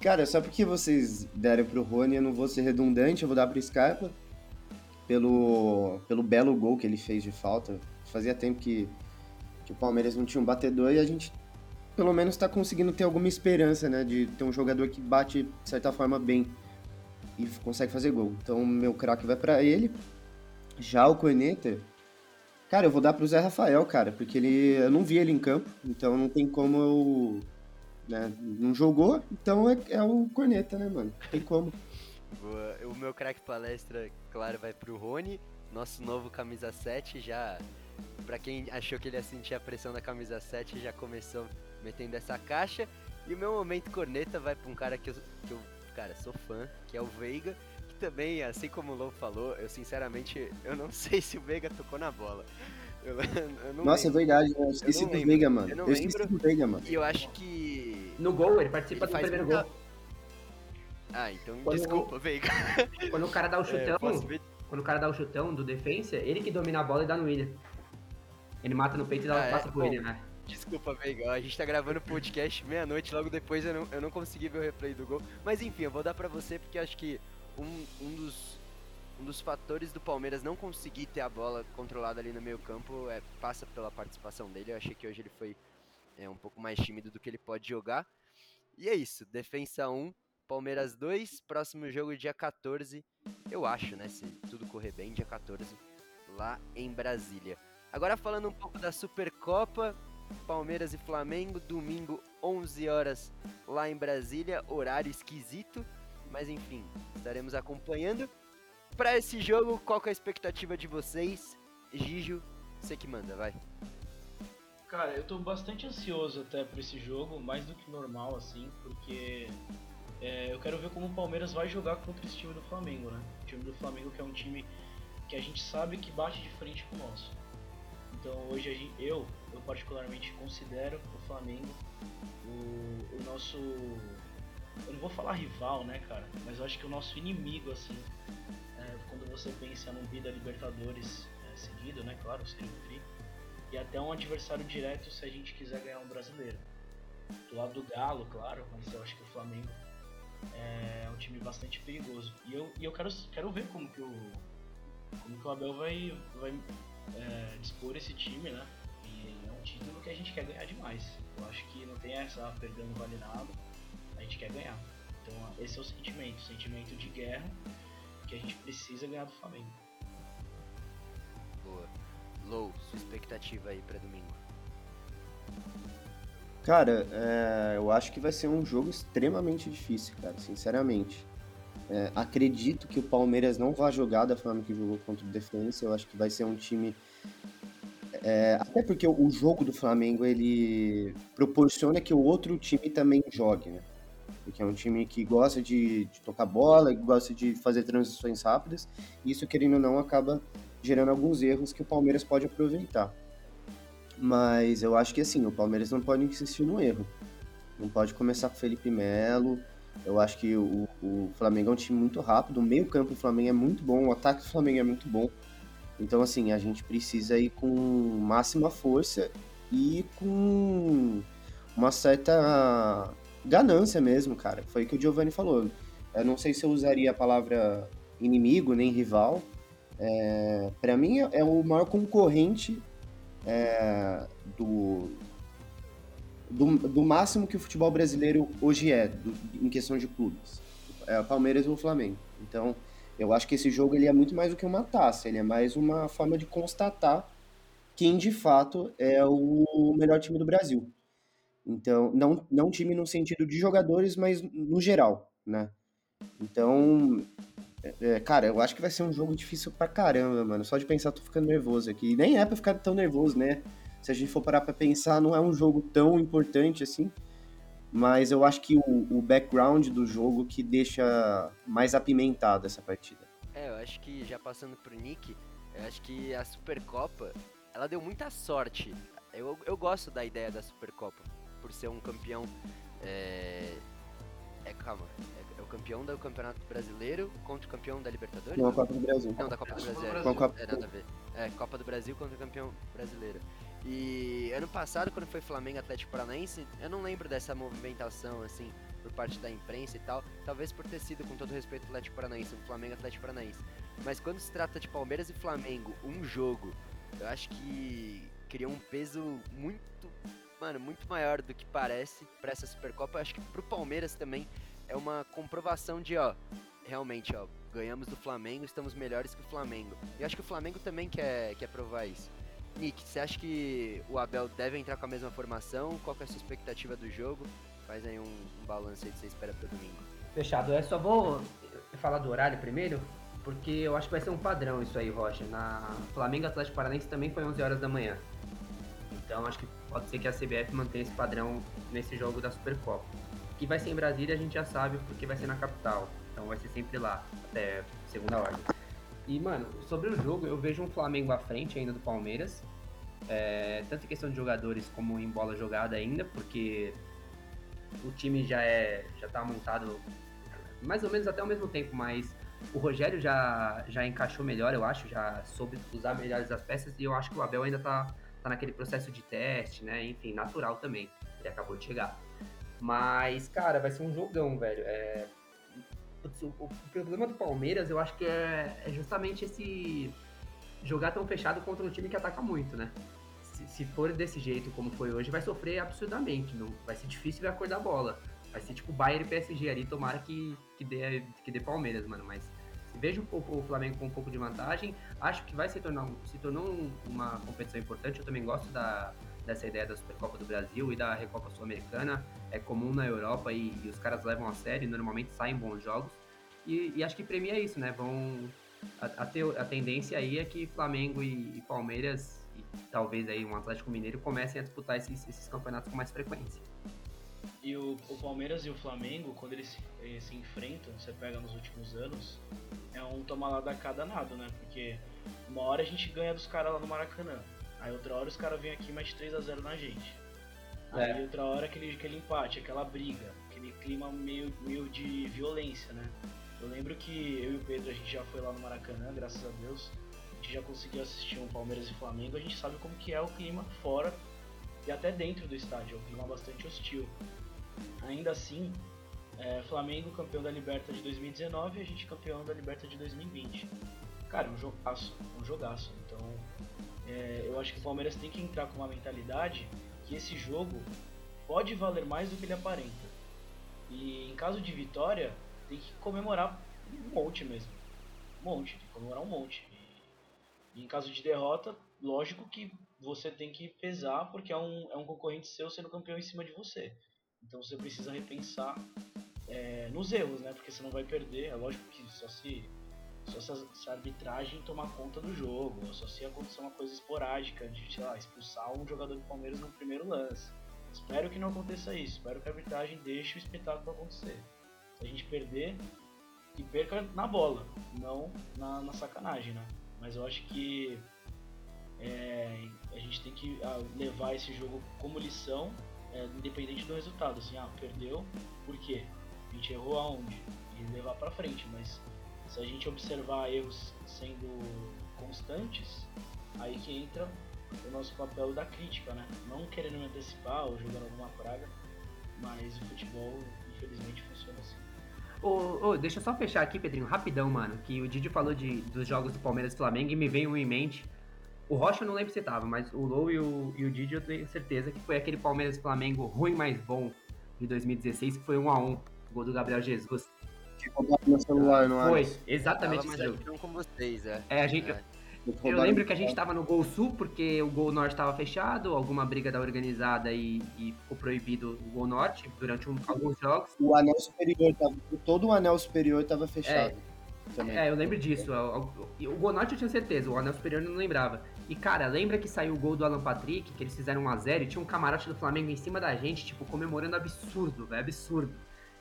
Cara, só porque vocês deram pro Rony, eu não vou ser redundante, eu vou dar pro Scarpa pelo, pelo belo gol que ele fez de falta. Fazia tempo que, que o Palmeiras não tinha um batedor e a gente, pelo menos, tá conseguindo ter alguma esperança, né? De ter um jogador que bate, de certa forma, bem e consegue fazer gol. Então, meu craque vai pra ele. Já o corneta, cara, eu vou dar pro Zé Rafael, cara, porque ele, eu não vi ele em campo, então não tem como eu... Né? Não jogou, então é, é o corneta, né, mano? Tem como. Boa. O meu craque palestra, claro, vai pro Rony, nosso novo camisa sete. Já, pra quem achou que ele ia sentir a pressão da camisa sete, já começou metendo essa caixa. E o meu momento corneta vai pra um cara que eu, que eu cara, sou fã, que é o Veiga. Que também, assim como o Lou falou, eu sinceramente, eu não sei se o Veiga tocou na bola. Eu, eu não Nossa, lembro. É verdade, eu esqueci eu do Veiga, mano. Eu, eu esqueci do Veiga, mano. E eu acho que... No gol, ele participa ele do primeiro muita... gol. Ah, então quando desculpa, o... Veiga. Quando o cara dá o chutão, é, quando o cara dá o chutão do defensa, ele que domina a bola e dá no Willian. Ele mata no peito e dá ah, passa é? pro Willian, né? Desculpa, Veiga, a gente tá gravando o podcast meia-noite, logo depois eu não, eu não consegui ver o replay do gol. Mas enfim, eu vou dar pra você porque eu acho que um, um dos... Um dos fatores do Palmeiras não conseguir ter a bola controlada ali no meio campo é, passa pela participação dele. Eu achei que hoje ele foi é, um pouco mais tímido do que ele pode jogar. E é isso, Defensa um, Palmeiras dois, próximo jogo dia quatorze, eu acho, né? Se tudo correr bem, dia quatorze, lá em Brasília. Agora falando um pouco da Supercopa, Palmeiras e Flamengo, domingo, onze horas, lá em Brasília, horário esquisito, mas enfim, estaremos acompanhando. Para esse jogo, qual que é a expectativa de vocês? Gigi, você que manda, vai. Cara, eu tô bastante ansioso até por esse jogo, mais do que normal, assim, porque é, eu quero ver como o Palmeiras vai jogar contra esse time do Flamengo, né? O time do Flamengo que é um time que a gente sabe que bate de frente com o nosso. Então hoje a gente, eu, eu particularmente considero o Flamengo o, o nosso... Eu não vou falar rival, né, cara? Mas eu acho que o nosso inimigo, assim, é, quando você pensa num vida Libertadores é, seguido, né, claro, seria o tri, e até um adversário direto se a gente quiser ganhar um brasileiro. Do lado do Galo, claro, mas eu acho que o Flamengo é um time bastante perigoso. E eu, e eu quero, quero ver como que o, como que o Abel vai, vai é, dispor esse time, né? E é um título que a gente quer ganhar demais. Eu acho que não tem essa, ah, perdendo não vale nada. A gente quer ganhar. Então esse é o sentimento, o sentimento de guerra, que a gente precisa ganhar do Flamengo. Boa. Lou, sua expectativa aí pra domingo? Cara, é, eu acho que vai ser um jogo extremamente difícil, cara, sinceramente. É, acredito que o Palmeiras não vai jogar da forma que jogou contra o Defensa. Eu acho que vai ser um time... É, até porque o jogo do Flamengo, ele proporciona que o outro time também jogue, né? Porque é um time que gosta de, de tocar bola, que gosta de fazer transições rápidas, e isso, querendo ou não, acaba gerando alguns erros que o Palmeiras pode aproveitar. Mas eu acho que, assim, o Palmeiras não pode insistir no erro. Não pode começar com o Felipe Melo. Eu acho que o, o Flamengo é um time muito rápido, o meio-campo do Flamengo é muito bom, o ataque do Flamengo é muito bom. Então, assim, a gente precisa ir com máxima força e com uma certa ganância mesmo, cara. Foi o que o Giovanni falou. Eu não sei se eu usaria a palavra inimigo nem rival. É, para mim, é o maior concorrente é, do, do, do máximo que o futebol brasileiro hoje é, do, em questão de clubes. É o Palmeiras ou o Flamengo. Então... Eu acho que esse jogo ele é muito mais do que uma taça, ele é mais uma forma de constatar quem, de fato, é o melhor time do Brasil. Então, não, não time no sentido de jogadores, mas no geral, né? Então, é, cara, eu acho que vai ser um jogo difícil pra caramba, mano. Só de pensar, tô ficando nervoso aqui. E nem é pra ficar tão nervoso, né? Se a gente for parar pra pensar, não é um jogo tão importante assim. Mas eu acho que o, o background do jogo que deixa mais apimentada essa partida. É, eu acho que, já passando pro Nick, eu acho que a Supercopa, ela deu muita sorte. Eu, eu gosto da ideia da Supercopa, por ser um campeão... É, é calma, é, é o campeão do Campeonato Brasileiro contra o campeão da Libertadores? Não, a Copa do Brasil. Não, da Copa do Brasil. É, Copa do Brasil. É, nada a ver. É, Copa do Brasil contra o campeão brasileiro. E ano passado, quando foi Flamengo Atlético Paranaense, eu não lembro dessa movimentação, assim, por parte da imprensa e tal. Talvez por ter sido, com todo respeito, Atlético Paranaense, um Flamengo Atlético Paranaense. Mas quando se trata de Palmeiras e Flamengo, um jogo, eu acho que cria um peso muito, mano, muito maior do que parece pra essa Supercopa. Eu acho que pro Palmeiras também é uma comprovação de, ó, realmente, ó, ganhamos do Flamengo, estamos melhores que o Flamengo. E eu acho que o Flamengo também quer, quer provar isso. Nick, você acha que o Abel deve entrar com a mesma formação? Qual que é a sua expectativa do jogo? Faz aí um, um balanço aí que você espera para o domingo. Fechado. Eu só vou falar do horário primeiro, porque eu acho que vai ser um padrão isso aí, Rocha. Na Flamengo Atlético Paranaense também foi onze horas da manhã. Então acho que pode ser que a C B F mantenha esse padrão nesse jogo da Supercopa. Que vai ser em Brasília, a gente já sabe, porque vai ser na capital. Então vai ser sempre lá, até segunda ordem. E, mano, sobre o jogo, eu vejo um Flamengo à frente ainda do Palmeiras, é, tanto em questão de jogadores como em bola jogada ainda, porque o time já é, já tá montado mais ou menos até ao mesmo tempo, mas o Rogério já, já encaixou melhor, eu acho, já soube usar melhores as peças, e eu acho que o Abel ainda tá, tá naquele processo de teste, né, enfim, natural também, ele acabou de chegar. Mas, cara, vai ser um jogão, velho, é... O problema do Palmeiras, eu acho que é justamente esse jogar tão fechado contra um time que ataca muito, né? Se, se for desse jeito como foi hoje, vai sofrer absurdamente. Não, vai ser difícil ver a cor da bola. Vai ser tipo Bayern e P S G ali, tomara que, que, dê, que dê Palmeiras, mano. Mas vejo um pouco o Flamengo com um pouco de vantagem. Acho que vai se tornar se tornou uma competição importante. Eu também gosto da, dessa ideia da Supercopa do Brasil e da Recopa Sul-Americana, é comum na Europa e, e os caras levam a sério, normalmente saem bons jogos, e, e acho que premia isso, né, vão... A, a, teo, a tendência aí é que Flamengo e, e Palmeiras, e talvez aí um Atlético Mineiro, comecem a disputar esses, esses campeonatos com mais frequência. E o, o Palmeiras e o Flamengo, quando eles, eles se enfrentam, você pega nos últimos anos, é um tomar lá da cá danado, né? Porque uma hora a gente ganha dos caras lá no Maracanã, aí outra hora os caras vêm aqui e mete três a zero na gente. É. Aí outra hora aquele, aquele empate, aquela briga, aquele clima meio, meio de violência, né? Eu lembro que eu e o Pedro, a gente já foi lá no Maracanã, graças a Deus, a gente já conseguiu assistir um Palmeiras e Flamengo, a gente sabe como que é o clima fora e até dentro do estádio, é um clima bastante hostil. Ainda assim, é, Flamengo campeão da Libertadores de dois mil e dezenove e a gente campeão da Libertadores de dois mil e vinte. Cara, um jogaço, um jogaço, então é, eu acho que o Palmeiras tem que entrar com uma mentalidade que esse jogo pode valer mais do que ele aparenta. E em caso de vitória, tem que comemorar um monte mesmo, um monte, tem que comemorar um monte. E em caso de derrota, lógico que você tem que pesar, porque é um, é um concorrente seu sendo campeão em cima de você. Então você precisa repensar é, nos erros, né? Porque você não vai perder, é lógico que só se, só se, se a arbitragem tomar conta do jogo, só se acontecer uma coisa esporádica, de sei lá, expulsar um jogador do Palmeiras no primeiro lance. Espero que não aconteça isso, espero que a arbitragem deixe o espetáculo acontecer. Se a gente perder, que perca na bola, não na, na sacanagem, né? Mas eu acho que é, a gente tem que levar esse jogo como lição, é, independente do resultado. Assim, ah, perdeu, por quê? A gente errou aonde? E levar pra frente, mas se a gente observar erros sendo constantes, aí que entra o nosso papel da crítica, né? Não querendo me antecipar ou jogando alguma praga, mas o futebol, infelizmente, funciona assim. Oh, oh, deixa eu só fechar aqui, Pedrinho, rapidão, mano, que o Gigi falou de, dos jogos do Palmeiras e Flamengo e me veio um em mente. O Rocha eu não lembro se tava, mas o Lou e o, e o Gigi eu tenho certeza que foi aquele Palmeiras e Flamengo ruim mais bom de dois mil e dezesseis, que foi um a um, o gol do Gabriel Jesus. Ficou lá no celular, não é? Foi, exatamente esse jogo. Com vocês, é. É, a gente... É. Eu lembro que a gente tava no Gol Sul, porque o Gol Norte tava fechado, alguma briga da organizada e, e ficou proibido o Gol Norte durante um, alguns jogos. O anel superior, tava, todo o anel superior tava fechado. É, também. É, eu lembro disso. O, o, o Gol Norte eu tinha certeza, o anel superior eu não lembrava. E cara, lembra que saiu o gol do Alan Patrick, que eles fizeram um a zero e tinha um camarote do Flamengo em cima da gente, tipo, comemorando absurdo, velho, absurdo.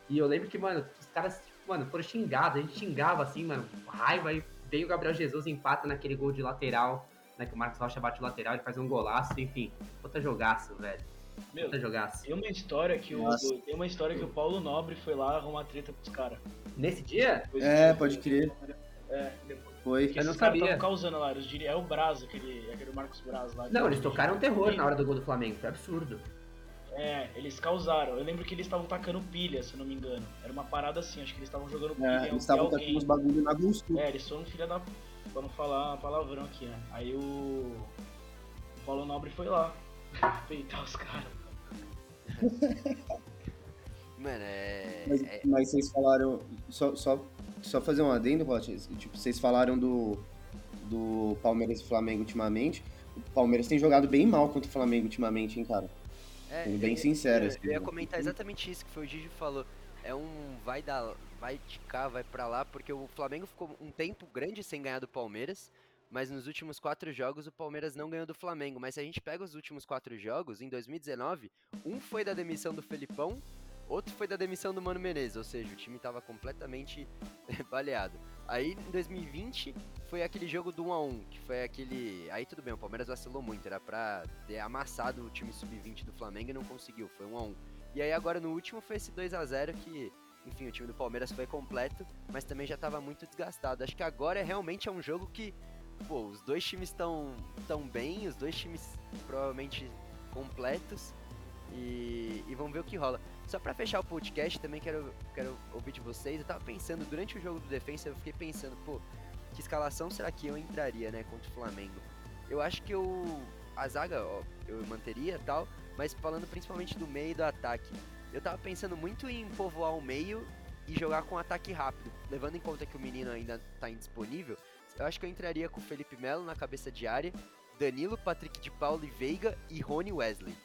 E eu lembro que, mano, os caras, mano, foram xingados, a gente xingava assim, mano, raiva aí. Veio o Gabriel Jesus, empata naquele gol de lateral, né, que o Marcos Rocha bate o lateral, ele faz um golaço, enfim, puta jogaço, velho. Meu, puta jogaço. Tem uma história que o, tem uma história que o Paulo Nobre foi lá arrumar treta com os caras. Nesse dia? É, dia, pode crer. É, depois. Foi. Eu não sabia. Estavam causando lá, os dire... é o Braz, aquele, aquele Marcos Braz lá. Não, eles tocaram terror também na hora do gol do Flamengo, foi absurdo. É, eles causaram. Eu lembro que eles estavam tacando pilha, se eu não me engano. Era uma parada assim, acho que eles estavam jogando pilha. É, eles estavam tacando uns bagulho na Augusto. É, eles foram filha da... pra não falar palavrão aqui, né? Aí o... o Paulo Nobre foi lá peitar os caras. Mano, é... Mas, mas vocês falaram... Só, só, só fazer um adendo, Rocha. Tipo, vocês falaram do, do Palmeiras e Flamengo ultimamente. O Palmeiras tem jogado bem mal contra o Flamengo ultimamente, hein, cara? É, bem sincero. Eu, eu, eu ia comentar exatamente isso que foi o Gigi falou. É um vai dar, vai de cá, vai pra lá, porque o Flamengo ficou um tempo grande sem ganhar do Palmeiras, mas nos últimos quatro jogos o Palmeiras não ganhou do Flamengo. Mas se a gente pega os últimos quatro jogos, em dois mil e dezenove, um foi da demissão do Felipão, outro foi da demissão do Mano Menezes, ou seja, o time tava completamente baleado. Aí em dois mil e vinte foi aquele jogo do um a um, que foi aquele... Aí tudo bem, o Palmeiras vacilou muito, era pra ter amassado o time sub vinte do Flamengo e não conseguiu, foi um a um. E aí agora no último foi esse dois a zero que, enfim, o time do Palmeiras foi completo, mas também já tava muito desgastado. Acho que agora é, realmente é um jogo que, pô, os dois times estão tão bem, os dois times provavelmente completos, E, e vamos ver o que rola. Só pra fechar o podcast, também quero, quero ouvir de vocês. Eu tava pensando, durante o jogo do Defensa, eu fiquei pensando, pô, que escalação será que eu entraria, né, contra o Flamengo? Eu acho que eu, a zaga, ó, eu manteria e tal, mas falando principalmente do meio e do ataque, eu tava pensando muito em povoar o meio e jogar com ataque rápido. Levando em conta que o menino ainda tá indisponível, eu acho que eu entraria com o Felipe Melo na cabeça de área, Danilo, Patrick de Paula e Veiga e Rony e Wesley.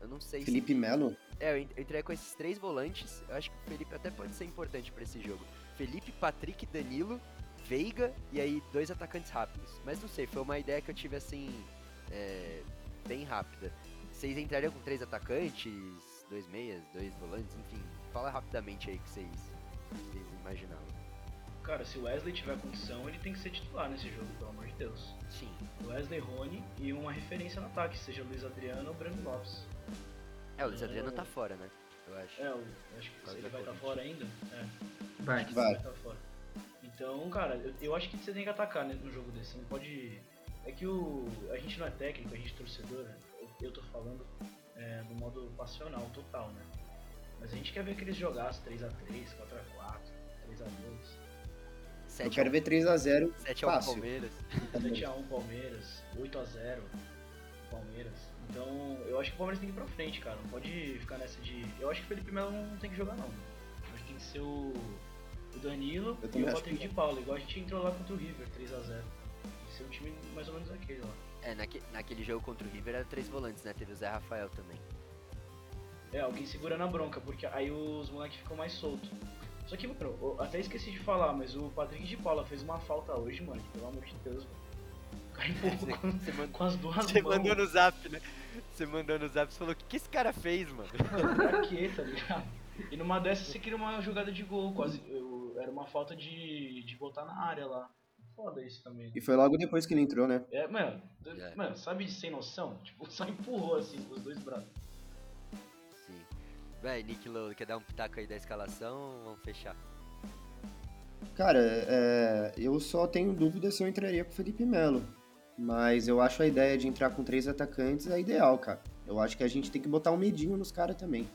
Eu não sei Felipe se... Melo? É, eu entrei com esses três volantes. Eu acho que o Felipe até pode ser importante pra esse jogo. Felipe, Patrick, Danilo, Veiga e aí dois atacantes rápidos. Mas não sei, foi uma ideia que eu tive assim, é, bem rápida. Vocês entrariam com três atacantes, dois meias, dois volantes, enfim. Fala rapidamente aí o que vocês, vocês imaginavam. Cara, se o Wesley tiver condição, ele tem que ser titular nesse jogo, pelo amor de Deus. Sim. Wesley, Rony e uma referência no ataque, seja Luiz Adriano ou Breno Lopes. É, o Luiz Adriano é, tá fora, né? Eu acho. É, eu acho que ele vai estar tá fora ainda. É. Vai, acho que vai. Vai tá fora. Então, cara, eu, eu acho que você tem que atacar, né, num jogo desse. Não pode... É que o... a gente não é técnico, a gente é torcedor. Eu, eu tô falando é, do modo passional, total, né? Mas a gente quer ver que eles jogassem três a três, quatro a quatro, três a dois... Eu quero ver três a zero fácil. sete a um Palmeiras. sete a um Palmeiras, oito a zero Palmeiras. Então, eu acho que o Palmeiras tem que ir pra frente, cara. Não pode ficar nessa de... Eu acho que o Felipe Melo não tem que jogar, não. Eu acho que tem que ser o, o Danilo e o Patrick que... de Paula. Igual a gente entrou lá contra o River, três a zero. Tem que ser um time mais ou menos aquele lá. É, naque... naquele jogo contra o River era três volantes, né? Teve o Zé Rafael também. É, alguém segura na bronca, porque aí os moleques ficam mais soltos. Só que, mano, eu até esqueci de falar, mas o Patrick de Paula fez uma falta hoje, mano, pelo amor de Deus, mano. O cara empurrou com, manda, com as duas você mãos. Você mandou no zap, né? Você mandou no zap, você falou, o que, que esse cara fez, mano? Pra quê, tá ligado? E numa dessas você queria uma jogada de gol, quase. Eu, era uma falta de, de botar na área lá. Foda isso também. Né? E foi logo depois que ele entrou, né? É, mano, yeah. mano, sabe, sem noção? Tipo, só empurrou, assim, com os dois braços. Sim. Vai, Nick, Lou, quer dar um pitaco aí da escalação? Vamos fechar. Cara, é, eu só tenho dúvida se eu entraria com o Felipe Melo. Mas eu acho a ideia de entrar com três atacantes é ideal, cara. Eu acho que a gente tem que botar um medinho nos caras também.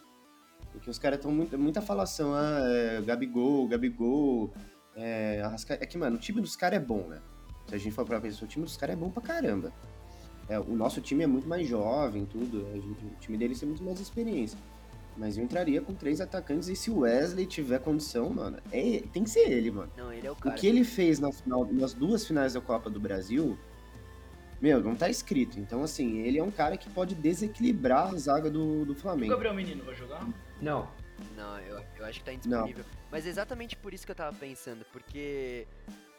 Porque os caras estão muito, muita falação, ah, é, Gabigol, Gabigol, é, Arrasca... É que, mano, o time dos caras é bom, né? Se a gente for pra pensar, o time dos caras é bom pra caramba. É, o nosso time é muito mais jovem, tudo. A gente, o time deles tem muito mais experiência. Mas eu entraria com três atacantes e se o Wesley tiver condição, mano, é, tem que ser ele, mano. Não, ele é o cara. O que ele fez na final, nas duas finais da Copa do Brasil, meu, não tá escrito. Então, assim, ele é um cara que pode desequilibrar a zaga do, do Flamengo. O Gabriel Menino vai jogar? Não. Não, eu, eu acho que tá indisponível. Não. Mas é exatamente por isso que eu tava pensando, porque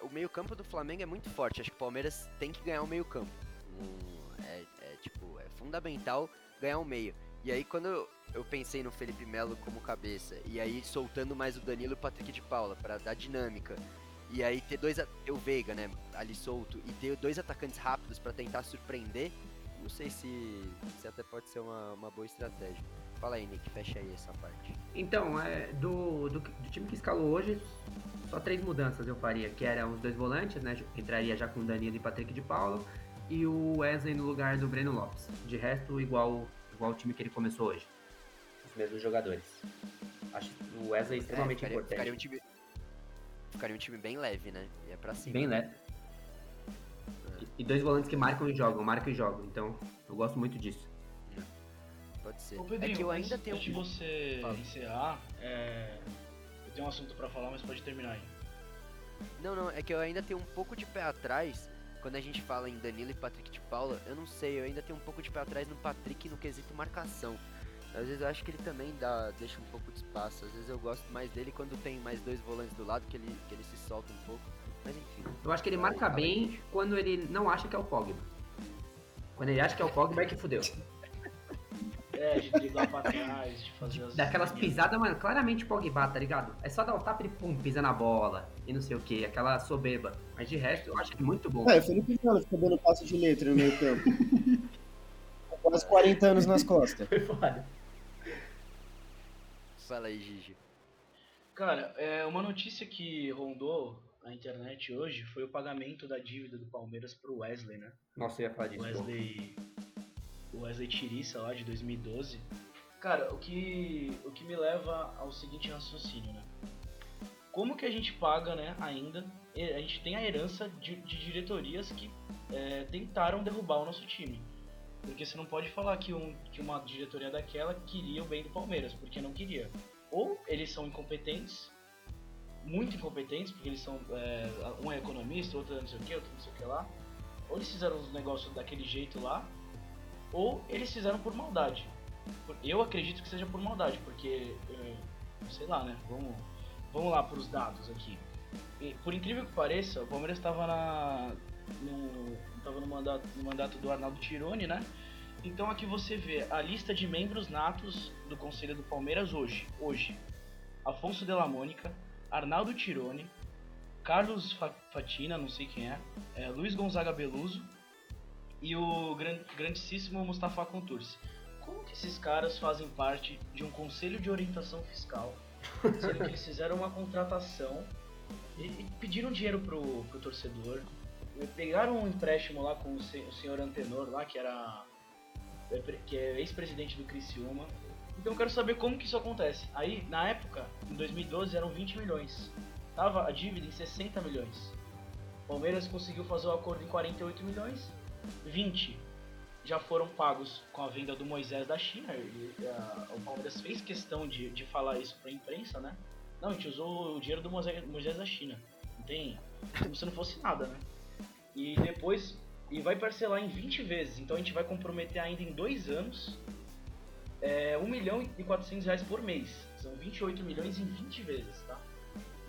o meio-campo do Flamengo é muito forte. Acho que o Palmeiras tem que ganhar o meio-campo. Um, é, é, tipo, é fundamental ganhar o meio. E aí, quando eu pensei no Felipe Melo como cabeça, e aí soltando mais o Danilo e o Patrick de Paula pra dar dinâmica, e aí ter dois, ter o Veiga, né, ali solto, e ter dois atacantes rápidos pra tentar surpreender, não sei se, se até pode ser uma, uma boa estratégia. Fala aí, Nick, fecha aí essa parte. Então, é, do, do, do time que escalou hoje, só três mudanças eu faria, que eram os dois volantes, né, entraria já com o Danilo e Patrick de Paula, e o Wesley no lugar do Breno Lopes. De resto, igual... igual o time que ele começou hoje. Os mesmos jogadores. Acho que o Wesley é extremamente é, ficaria, importante. Ficaria um, time, ficaria um time bem leve, né? E é pra cima. Bem leve. É. E dois volantes que marcam e jogam, marcam e jogam. Então, eu gosto muito disso. Pode ser. Ô, Pedrinho, é que eu ainda tenho... antes de você Fala. encerrar, é... eu tenho um assunto pra falar, mas pode terminar aí. Não, não, é que eu ainda tenho um pouco de pé atrás... Quando a gente fala em Danilo e Patrick de Paula, eu não sei, eu ainda tenho um pouco de pé atrás no Patrick no quesito marcação. Às vezes eu acho que ele também dá, deixa um pouco de espaço, às vezes eu gosto mais dele quando tem mais dois volantes do lado, que ele, que ele se solta um pouco, mas enfim. Eu acho que ele marca bem quando ele não acha que é o Pogba. Quando ele acha que é o Pogba é que fudeu. É, de driblar pra trás, de fazer as... Daquelas pisadas, mano, claramente Pogba, tá ligado? É só dar o tapa e pum, pisa na bola, e não sei o que, aquela soberba. Mas de resto, eu acho ele muito bom. É, o Felipe Melo ficou dando passo de letra no meio campo. Quase quarenta anos nas costas. Foi foda. Fala aí, Gigi. Cara, é, uma notícia que rondou a internet hoje foi o pagamento da dívida do Palmeiras pro Wesley, né? Nossa, eu ia falar disso. Wesley... o Wesley Tiriça lá de dois mil e doze. Cara, o que, o que me leva ao seguinte raciocínio, né? Como que a gente paga, né, ainda? A gente tem a herança de, de diretorias que é, tentaram derrubar o nosso time. Porque você não pode falar que, um, que uma diretoria daquela queria o bem do Palmeiras, porque não queria. Ou eles são incompetentes, muito incompetentes, porque eles são... É, um é economista, outro não sei o que, outro não sei o que lá. ou eles fizeram os negócios daquele jeito lá, ou eles fizeram por maldade. Eu acredito que seja por maldade, porque, sei lá, né, vamos, vamos lá para os dados aqui. Por incrível que pareça, o Palmeiras estava na... No, tava no, mandato, no mandato do Arnaldo Tironi, né? Então aqui você vê a lista de membros natos do Conselho do Palmeiras hoje. Hoje, Afonso Della Mônica, Arnaldo Tironi, Carlos Fatina, não sei quem é, é Luiz Gonzaga Beluso e o grand, grandíssimo Mustafa Contursi. Como que esses caras fazem parte de um Conselho de Orientação Fiscal, sendo que eles fizeram uma contratação e, e pediram dinheiro pro, pro torcedor? Pegaram um empréstimo lá com o senhor Antenor lá, que era que é ex-presidente do Criciúma. Então eu quero saber como que isso acontece. Aí, na época, em dois mil e doze, eram vinte milhões. Tava a dívida em sessenta milhões. Palmeiras conseguiu fazer o acordo em quarenta e oito milhões. vinte já foram pagos com a venda do Moisés da China. E a, o Palmeiras fez questão de, de falar isso pra imprensa, né? Não, a gente usou o dinheiro do Moisés, Moisés da China. Não tem... Como se não fosse nada, né? E depois, e vai parcelar em vinte vezes, então a gente vai comprometer ainda em dois anos é, um milhão e quatrocentos reais por mês. São vinte e oito milhões em vinte vezes, tá?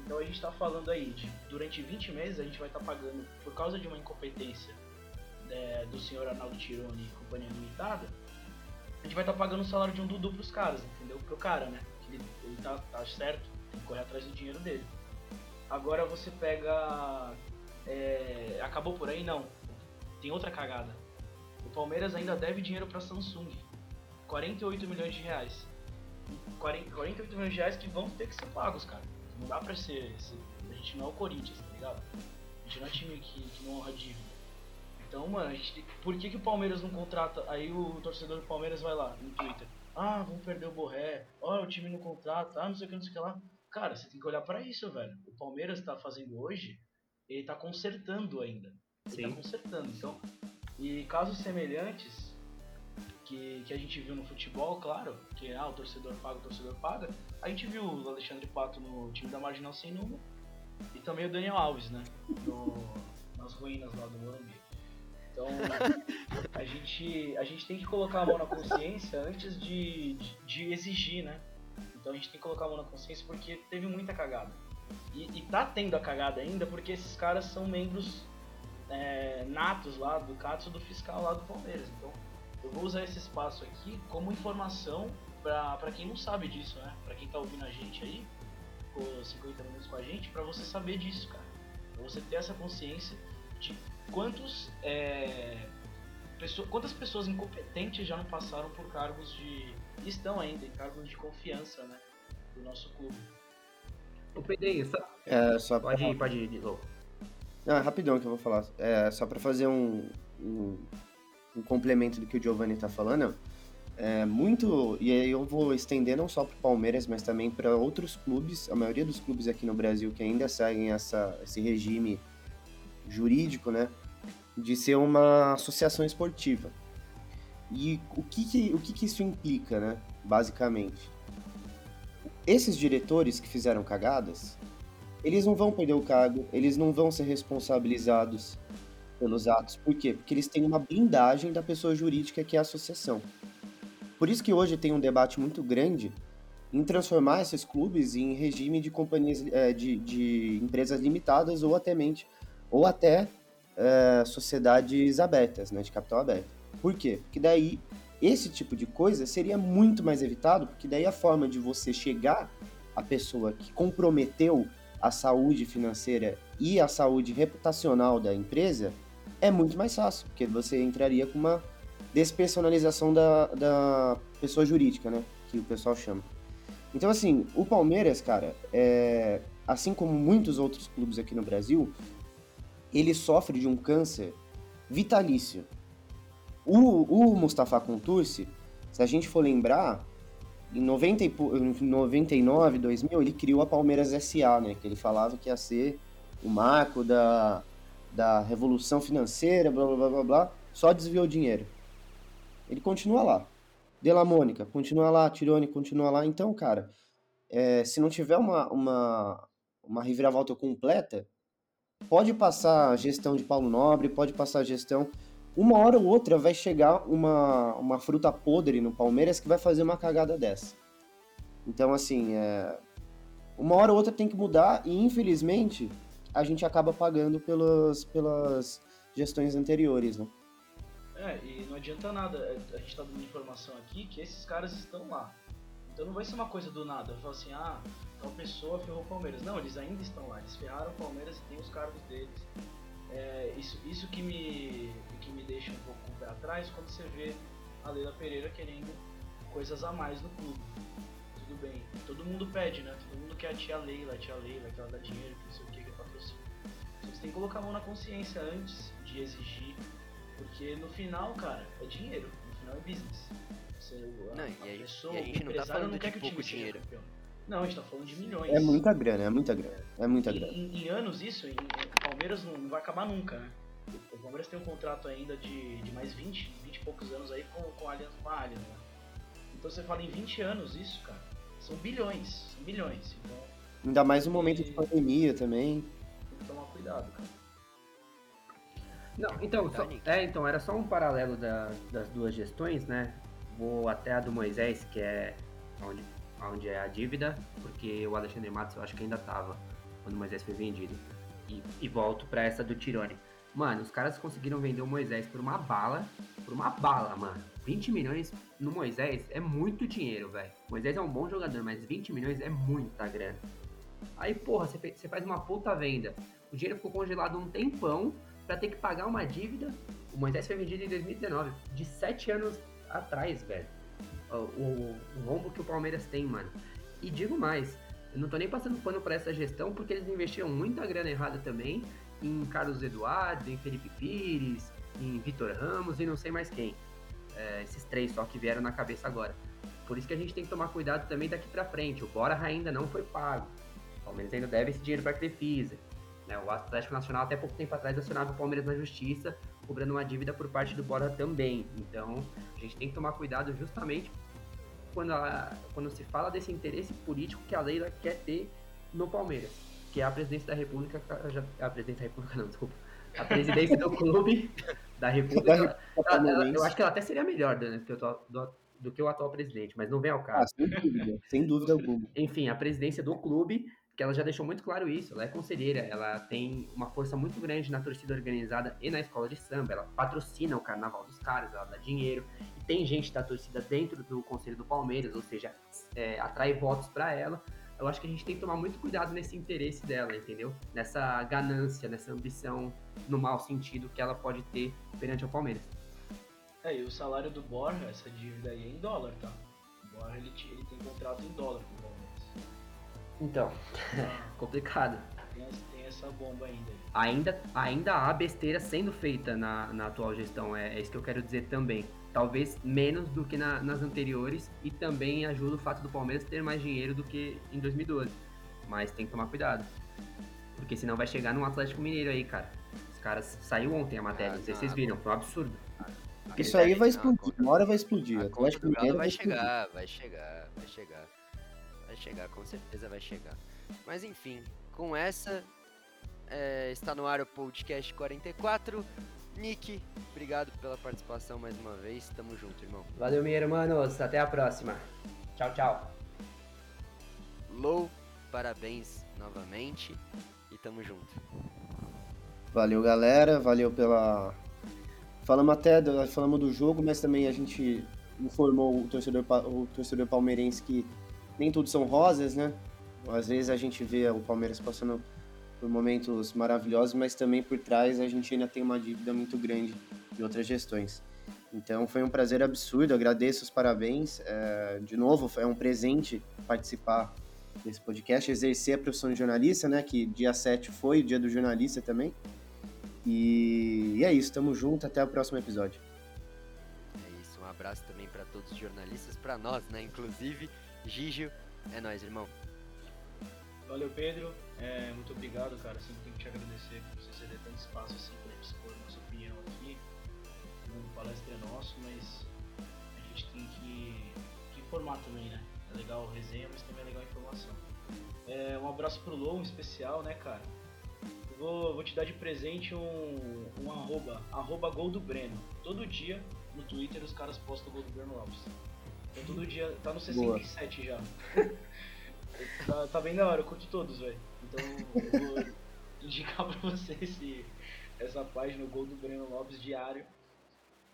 Então a gente tá falando aí de, durante vinte meses a gente vai estar tá pagando, por causa de uma incompetência é, do senhor Arnaldo Tironi e companhia limitada, a gente vai estar tá pagando o salário de um Dudu pros caras, entendeu? Pro cara, né? Ele, ele tá, tá certo, tem que correr atrás do dinheiro dele. Agora você pega... É, acabou por aí? Não. Tem outra cagada. O Palmeiras ainda deve dinheiro pra Samsung. quarenta e oito milhões de reais. quarenta, quarenta e oito milhões de reais que vão ter que ser pagos, cara. Não dá pra ser... ser a gente não é o Corinthians, tá ligado? A gente não é um time que, que não honra a dívida. Então, mano, a gente, por que, que o Palmeiras não contrata... Aí o torcedor do Palmeiras vai lá no Twitter. Ah, vamos perder o Borré. Olha, o time não contrata. Ah, não sei o que, não sei o que lá. Cara, você tem que olhar pra isso, velho. O Palmeiras tá fazendo hoje... Ele tá consertando ainda. Ele Sim. tá consertando. Então, e casos semelhantes que, que a gente viu no futebol, claro, que ah, o torcedor paga, o torcedor paga. A gente viu o Alexandre Pato no time da Marginal Sem Número e também o Daniel Alves, né? No, nas ruínas lá do Morumbi. Então, a gente, a gente tem que colocar a mão na consciência antes de, de, de exigir, né? Então a gente tem que colocar a mão na consciência porque teve muita cagada. E, e tá tendo a cagada ainda porque esses caras são membros é, natos lá do Catso, do fiscal lá do Palmeiras. Então eu vou usar esse espaço aqui como informação pra, pra quem não sabe disso, né? Pra quem tá ouvindo a gente aí, ficou cinquenta minutos com a gente, pra você saber disso, cara. Pra você ter essa consciência de quantos, é, pessoa, quantas pessoas incompetentes já não passaram por cargos de... Estão ainda em cargos de confiança, né? Do nosso clube. O Pedrinho, só... É, só pra... pode ir, pode ir de novo. Não, é rapidão que eu vou falar. É, só para fazer um, um, um complemento do que o Giovanni tá falando, é muito, e aí eu vou estender não só pro Palmeiras, mas também para outros clubes, a maioria dos clubes aqui no Brasil que ainda seguem essa, esse regime jurídico, né, de ser uma associação esportiva. E o que que, o que, que isso implica, né, basicamente? Esses diretores que fizeram cagadas, eles não vão perder o cargo, eles não vão ser responsabilizados pelos atos. Por quê? Porque eles têm uma blindagem da pessoa jurídica, que é a associação. Por isso que hoje tem um debate muito grande em transformar esses clubes em regime de companhias, de, de empresas limitadas ou até, mente, ou até é, sociedades abertas, né, de capital aberto. Por quê? Porque daí... Esse tipo de coisa seria muito mais evitado, porque daí a forma de você chegar à pessoa que comprometeu a saúde financeira e a saúde reputacional da empresa é muito mais fácil, porque você entraria com uma despersonalização da, da pessoa jurídica, né, que o pessoal chama. Então, assim, o Palmeiras, cara, é, assim como muitos outros clubes aqui no Brasil, ele sofre de um câncer vitalício. O, o Mustafa Contursi, se a gente for lembrar, em noventa e noventa e nove, dois mil, ele criou a Palmeiras S A, né? Que ele falava que ia ser o marco da, da revolução financeira, blá, blá, blá, blá, blá. Só desviou dinheiro. Ele continua lá. Della Mônica, continua lá. Tironi, continua lá. Então, cara, é, se não tiver uma, uma, uma reviravolta completa, Pode passar a gestão de Paulo Nobre, pode passar a gestão... Uma hora ou outra vai chegar uma, uma fruta podre no Palmeiras que vai fazer uma cagada dessa. Então, assim, é... uma hora ou outra tem que mudar e, infelizmente, a gente acaba pagando pelas, pelas gestões anteriores, né? É, e não adianta nada. A gente tá dando informação aqui que esses caras estão lá. Então não vai ser uma coisa do nada. Falar assim, ah, tal pessoa ferrou o Palmeiras. Não, eles ainda estão lá. Eles ferraram o Palmeiras e tem os cargos deles. É, isso isso que, me, que me deixa um pouco com o pé atrás quando você vê a Leila Pereira querendo coisas a mais no clube. Tudo bem, todo mundo pede, né? Todo mundo quer a tia Leila, a tia Leila, que ela dá dinheiro, que não sei o que, que é patrocínio. Você tem que colocar a mão na consciência antes de exigir, porque no final, cara, é dinheiro, no final é business. Você, a, não, a, e a pessoa, e a gente o empresário não, tá não quer que o time seja campeão. Não, a gente tá falando de milhões. É muita grana, é muita grana. É muita grana. Em, em anos isso, em, o Palmeiras não, não vai acabar nunca, né? O Palmeiras tem um contrato ainda de, de mais vinte, vinte e poucos anos aí com, com a Allianz, com a Allianz, né? Então você fala em vinte anos isso, cara, são bilhões, são bilhões. Então, ainda mais no momento e... de pandemia também. Tem que tomar cuidado, cara. Não, então, só, é, então era só um paralelo da, das duas gestões, né? Vou até a do Moisés, que é onde... onde é a dívida, porque o Alexandre Matos eu acho que ainda tava quando o Moisés foi vendido. E, e volto pra essa do Tirone. Mano, os caras conseguiram vender o Moisés por uma bala, por uma bala, mano. vinte milhões no Moisés é muito dinheiro, velho. Moisés é um bom jogador, mas vinte milhões é muita grana. Aí, porra, você faz uma puta venda. O dinheiro ficou congelado um tempão pra ter que pagar uma dívida. O Moisés foi vendido em dois mil e dezenove, de sete anos atrás, velho. O, o, o rombo que o Palmeiras tem, mano. E digo mais, eu não tô nem passando pano pra essa gestão, porque eles investiram muita grana errada também em Carlos Eduardo, em Felipe Pires, em Vitor Ramos e não sei mais quem. É, esses três só que vieram na cabeça agora. Por isso que a gente tem que tomar cuidado também daqui pra frente. O Borja ainda não foi pago. O Palmeiras ainda deve esse dinheiro pra Crefisa. Né? O Atlético Nacional até pouco tempo atrás acionava o Palmeiras na justiça, cobrando uma dívida por parte do Borja também. Então, a gente tem que tomar cuidado justamente quando, a, quando se fala desse interesse político que a Leila quer ter no Palmeiras, que é a presidência da República, a presidência da República não, desculpa, a presidência do clube da República, ela, ela, ela, eu acho que ela até seria melhor do, do, do, do que o atual presidente, mas não vem ao caso. Ah, sem dúvida, sem dúvida alguma. Enfim, a presidência do clube, que ela já deixou muito claro isso, ela é conselheira, ela tem uma força muito grande na torcida organizada e na escola de samba, ela patrocina o carnaval dos caras, ela dá dinheiro, e tem gente da torcida dentro do Conselho do Palmeiras, ou seja, é, atrai votos para ela. Eu acho que a gente tem que tomar muito cuidado nesse interesse dela, entendeu? Nessa ganância, nessa ambição, no mau sentido que ela pode ter perante o Palmeiras. É, e o salário do Borja, essa dívida aí é em dólar, tá? O Borja, ele, ele tem contrato em dólar com o Palmeiras. Então, complicado. Tem, tem essa bomba ainda. Ainda, ainda há besteira sendo feita na, na atual gestão, é, é isso que eu quero dizer também. Talvez menos do que na, nas anteriores, e também ajuda o fato do Palmeiras ter mais dinheiro do que em dois mil e doze. Mas tem que tomar cuidado, porque senão vai chegar num Atlético Mineiro aí, cara. Os caras saiu ontem a matéria, ah, não sei se vocês viram, foi um absurdo. Porque isso aí vai explodir, uma hora vai explodir. A Atlético Mineiro vai chegar, vai chegar, vai chegar. Vai chegar, com certeza vai chegar. Mas enfim, com essa é, está no ar o podcast quarenta e quatro. Nick, obrigado pela participação mais uma vez. Tamo junto, irmão. Valeu, meus irmãos. Até a próxima. Tchau, tchau. Lou, parabéns novamente e tamo junto. Valeu, galera. Valeu pela... Falamos até do, falamos do jogo, mas também a gente informou o torcedor, o torcedor palmeirense que nem tudo são rosas, né? Às vezes a gente vê o Palmeiras passando por momentos maravilhosos, mas também por trás a gente ainda tem uma dívida muito grande de outras gestões. Então foi um prazer absurdo, agradeço os parabéns. É, de novo, é um presente participar desse podcast, exercer a profissão de jornalista, né? Que dia sete foi o dia do jornalista também. E, e é isso, tamo junto, até o próximo episódio. É isso, um abraço também para todos os jornalistas, para nós, né? Inclusive... Gigi, é nóis, irmão. Valeu, Pedro. É, muito obrigado, cara. Sempre tenho que te agradecer por você ceder tanto espaço assim pra gente expor nossa opinião aqui. O Mundo Palestra é nosso, mas a gente tem que, que informar também, né? É legal a resenha, mas também é legal a informação. É, um abraço pro Lou, um especial, né, cara? Eu vou, vou te dar de presente um, um arroba, arroba gol do Breno. Todo dia no Twitter os caras postam o gol do Breno Lopes. Então todo dia, tá no sessenta e sete Boa. Já. tá, tá bem da hora, eu curto todos, velho. Então eu vou indicar pra você esse, essa página, o gol do Breno Lopes diário.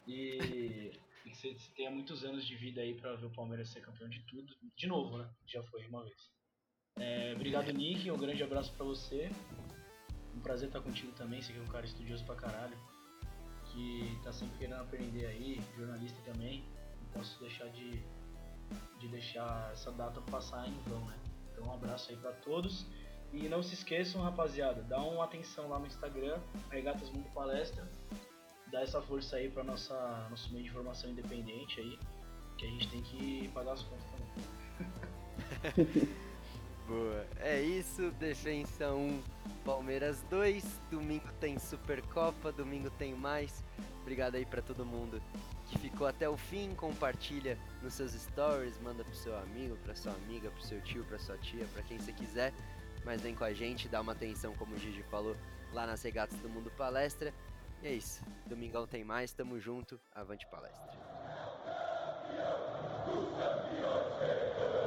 E que você tenha muitos anos de vida aí pra ver o Palmeiras ser campeão de tudo. De novo, né? Já foi uma vez. É, obrigado, Nick. Um grande abraço pra você. Um prazer estar contigo também. Você que é um cara estudioso pra caralho. Que tá sempre querendo aprender aí. Jornalista também. Não posso deixar de, de deixar essa data passar em vão, né? Então, um abraço aí pra todos. E não se esqueçam, rapaziada. Dá uma atenção lá no Instagram. Regatas Mundo Palestra. Dar essa força aí para nossa nosso meio de formação independente aí, que a gente tem que pagar as contas também. Boa, é isso, Defensa um, Palmeiras dois, domingo tem Supercopa, domingo tem mais. Obrigado aí para todo mundo que ficou até o fim, compartilha nos seus stories, manda pro seu amigo, pra sua amiga, pro seu tio, pra sua tia, para quem você quiser, mas vem com a gente, dá uma atenção, como o Gigi falou, lá nas Regatas do Mundo Palestra. E é isso, domingão tem mais, tamo junto, avante palestra.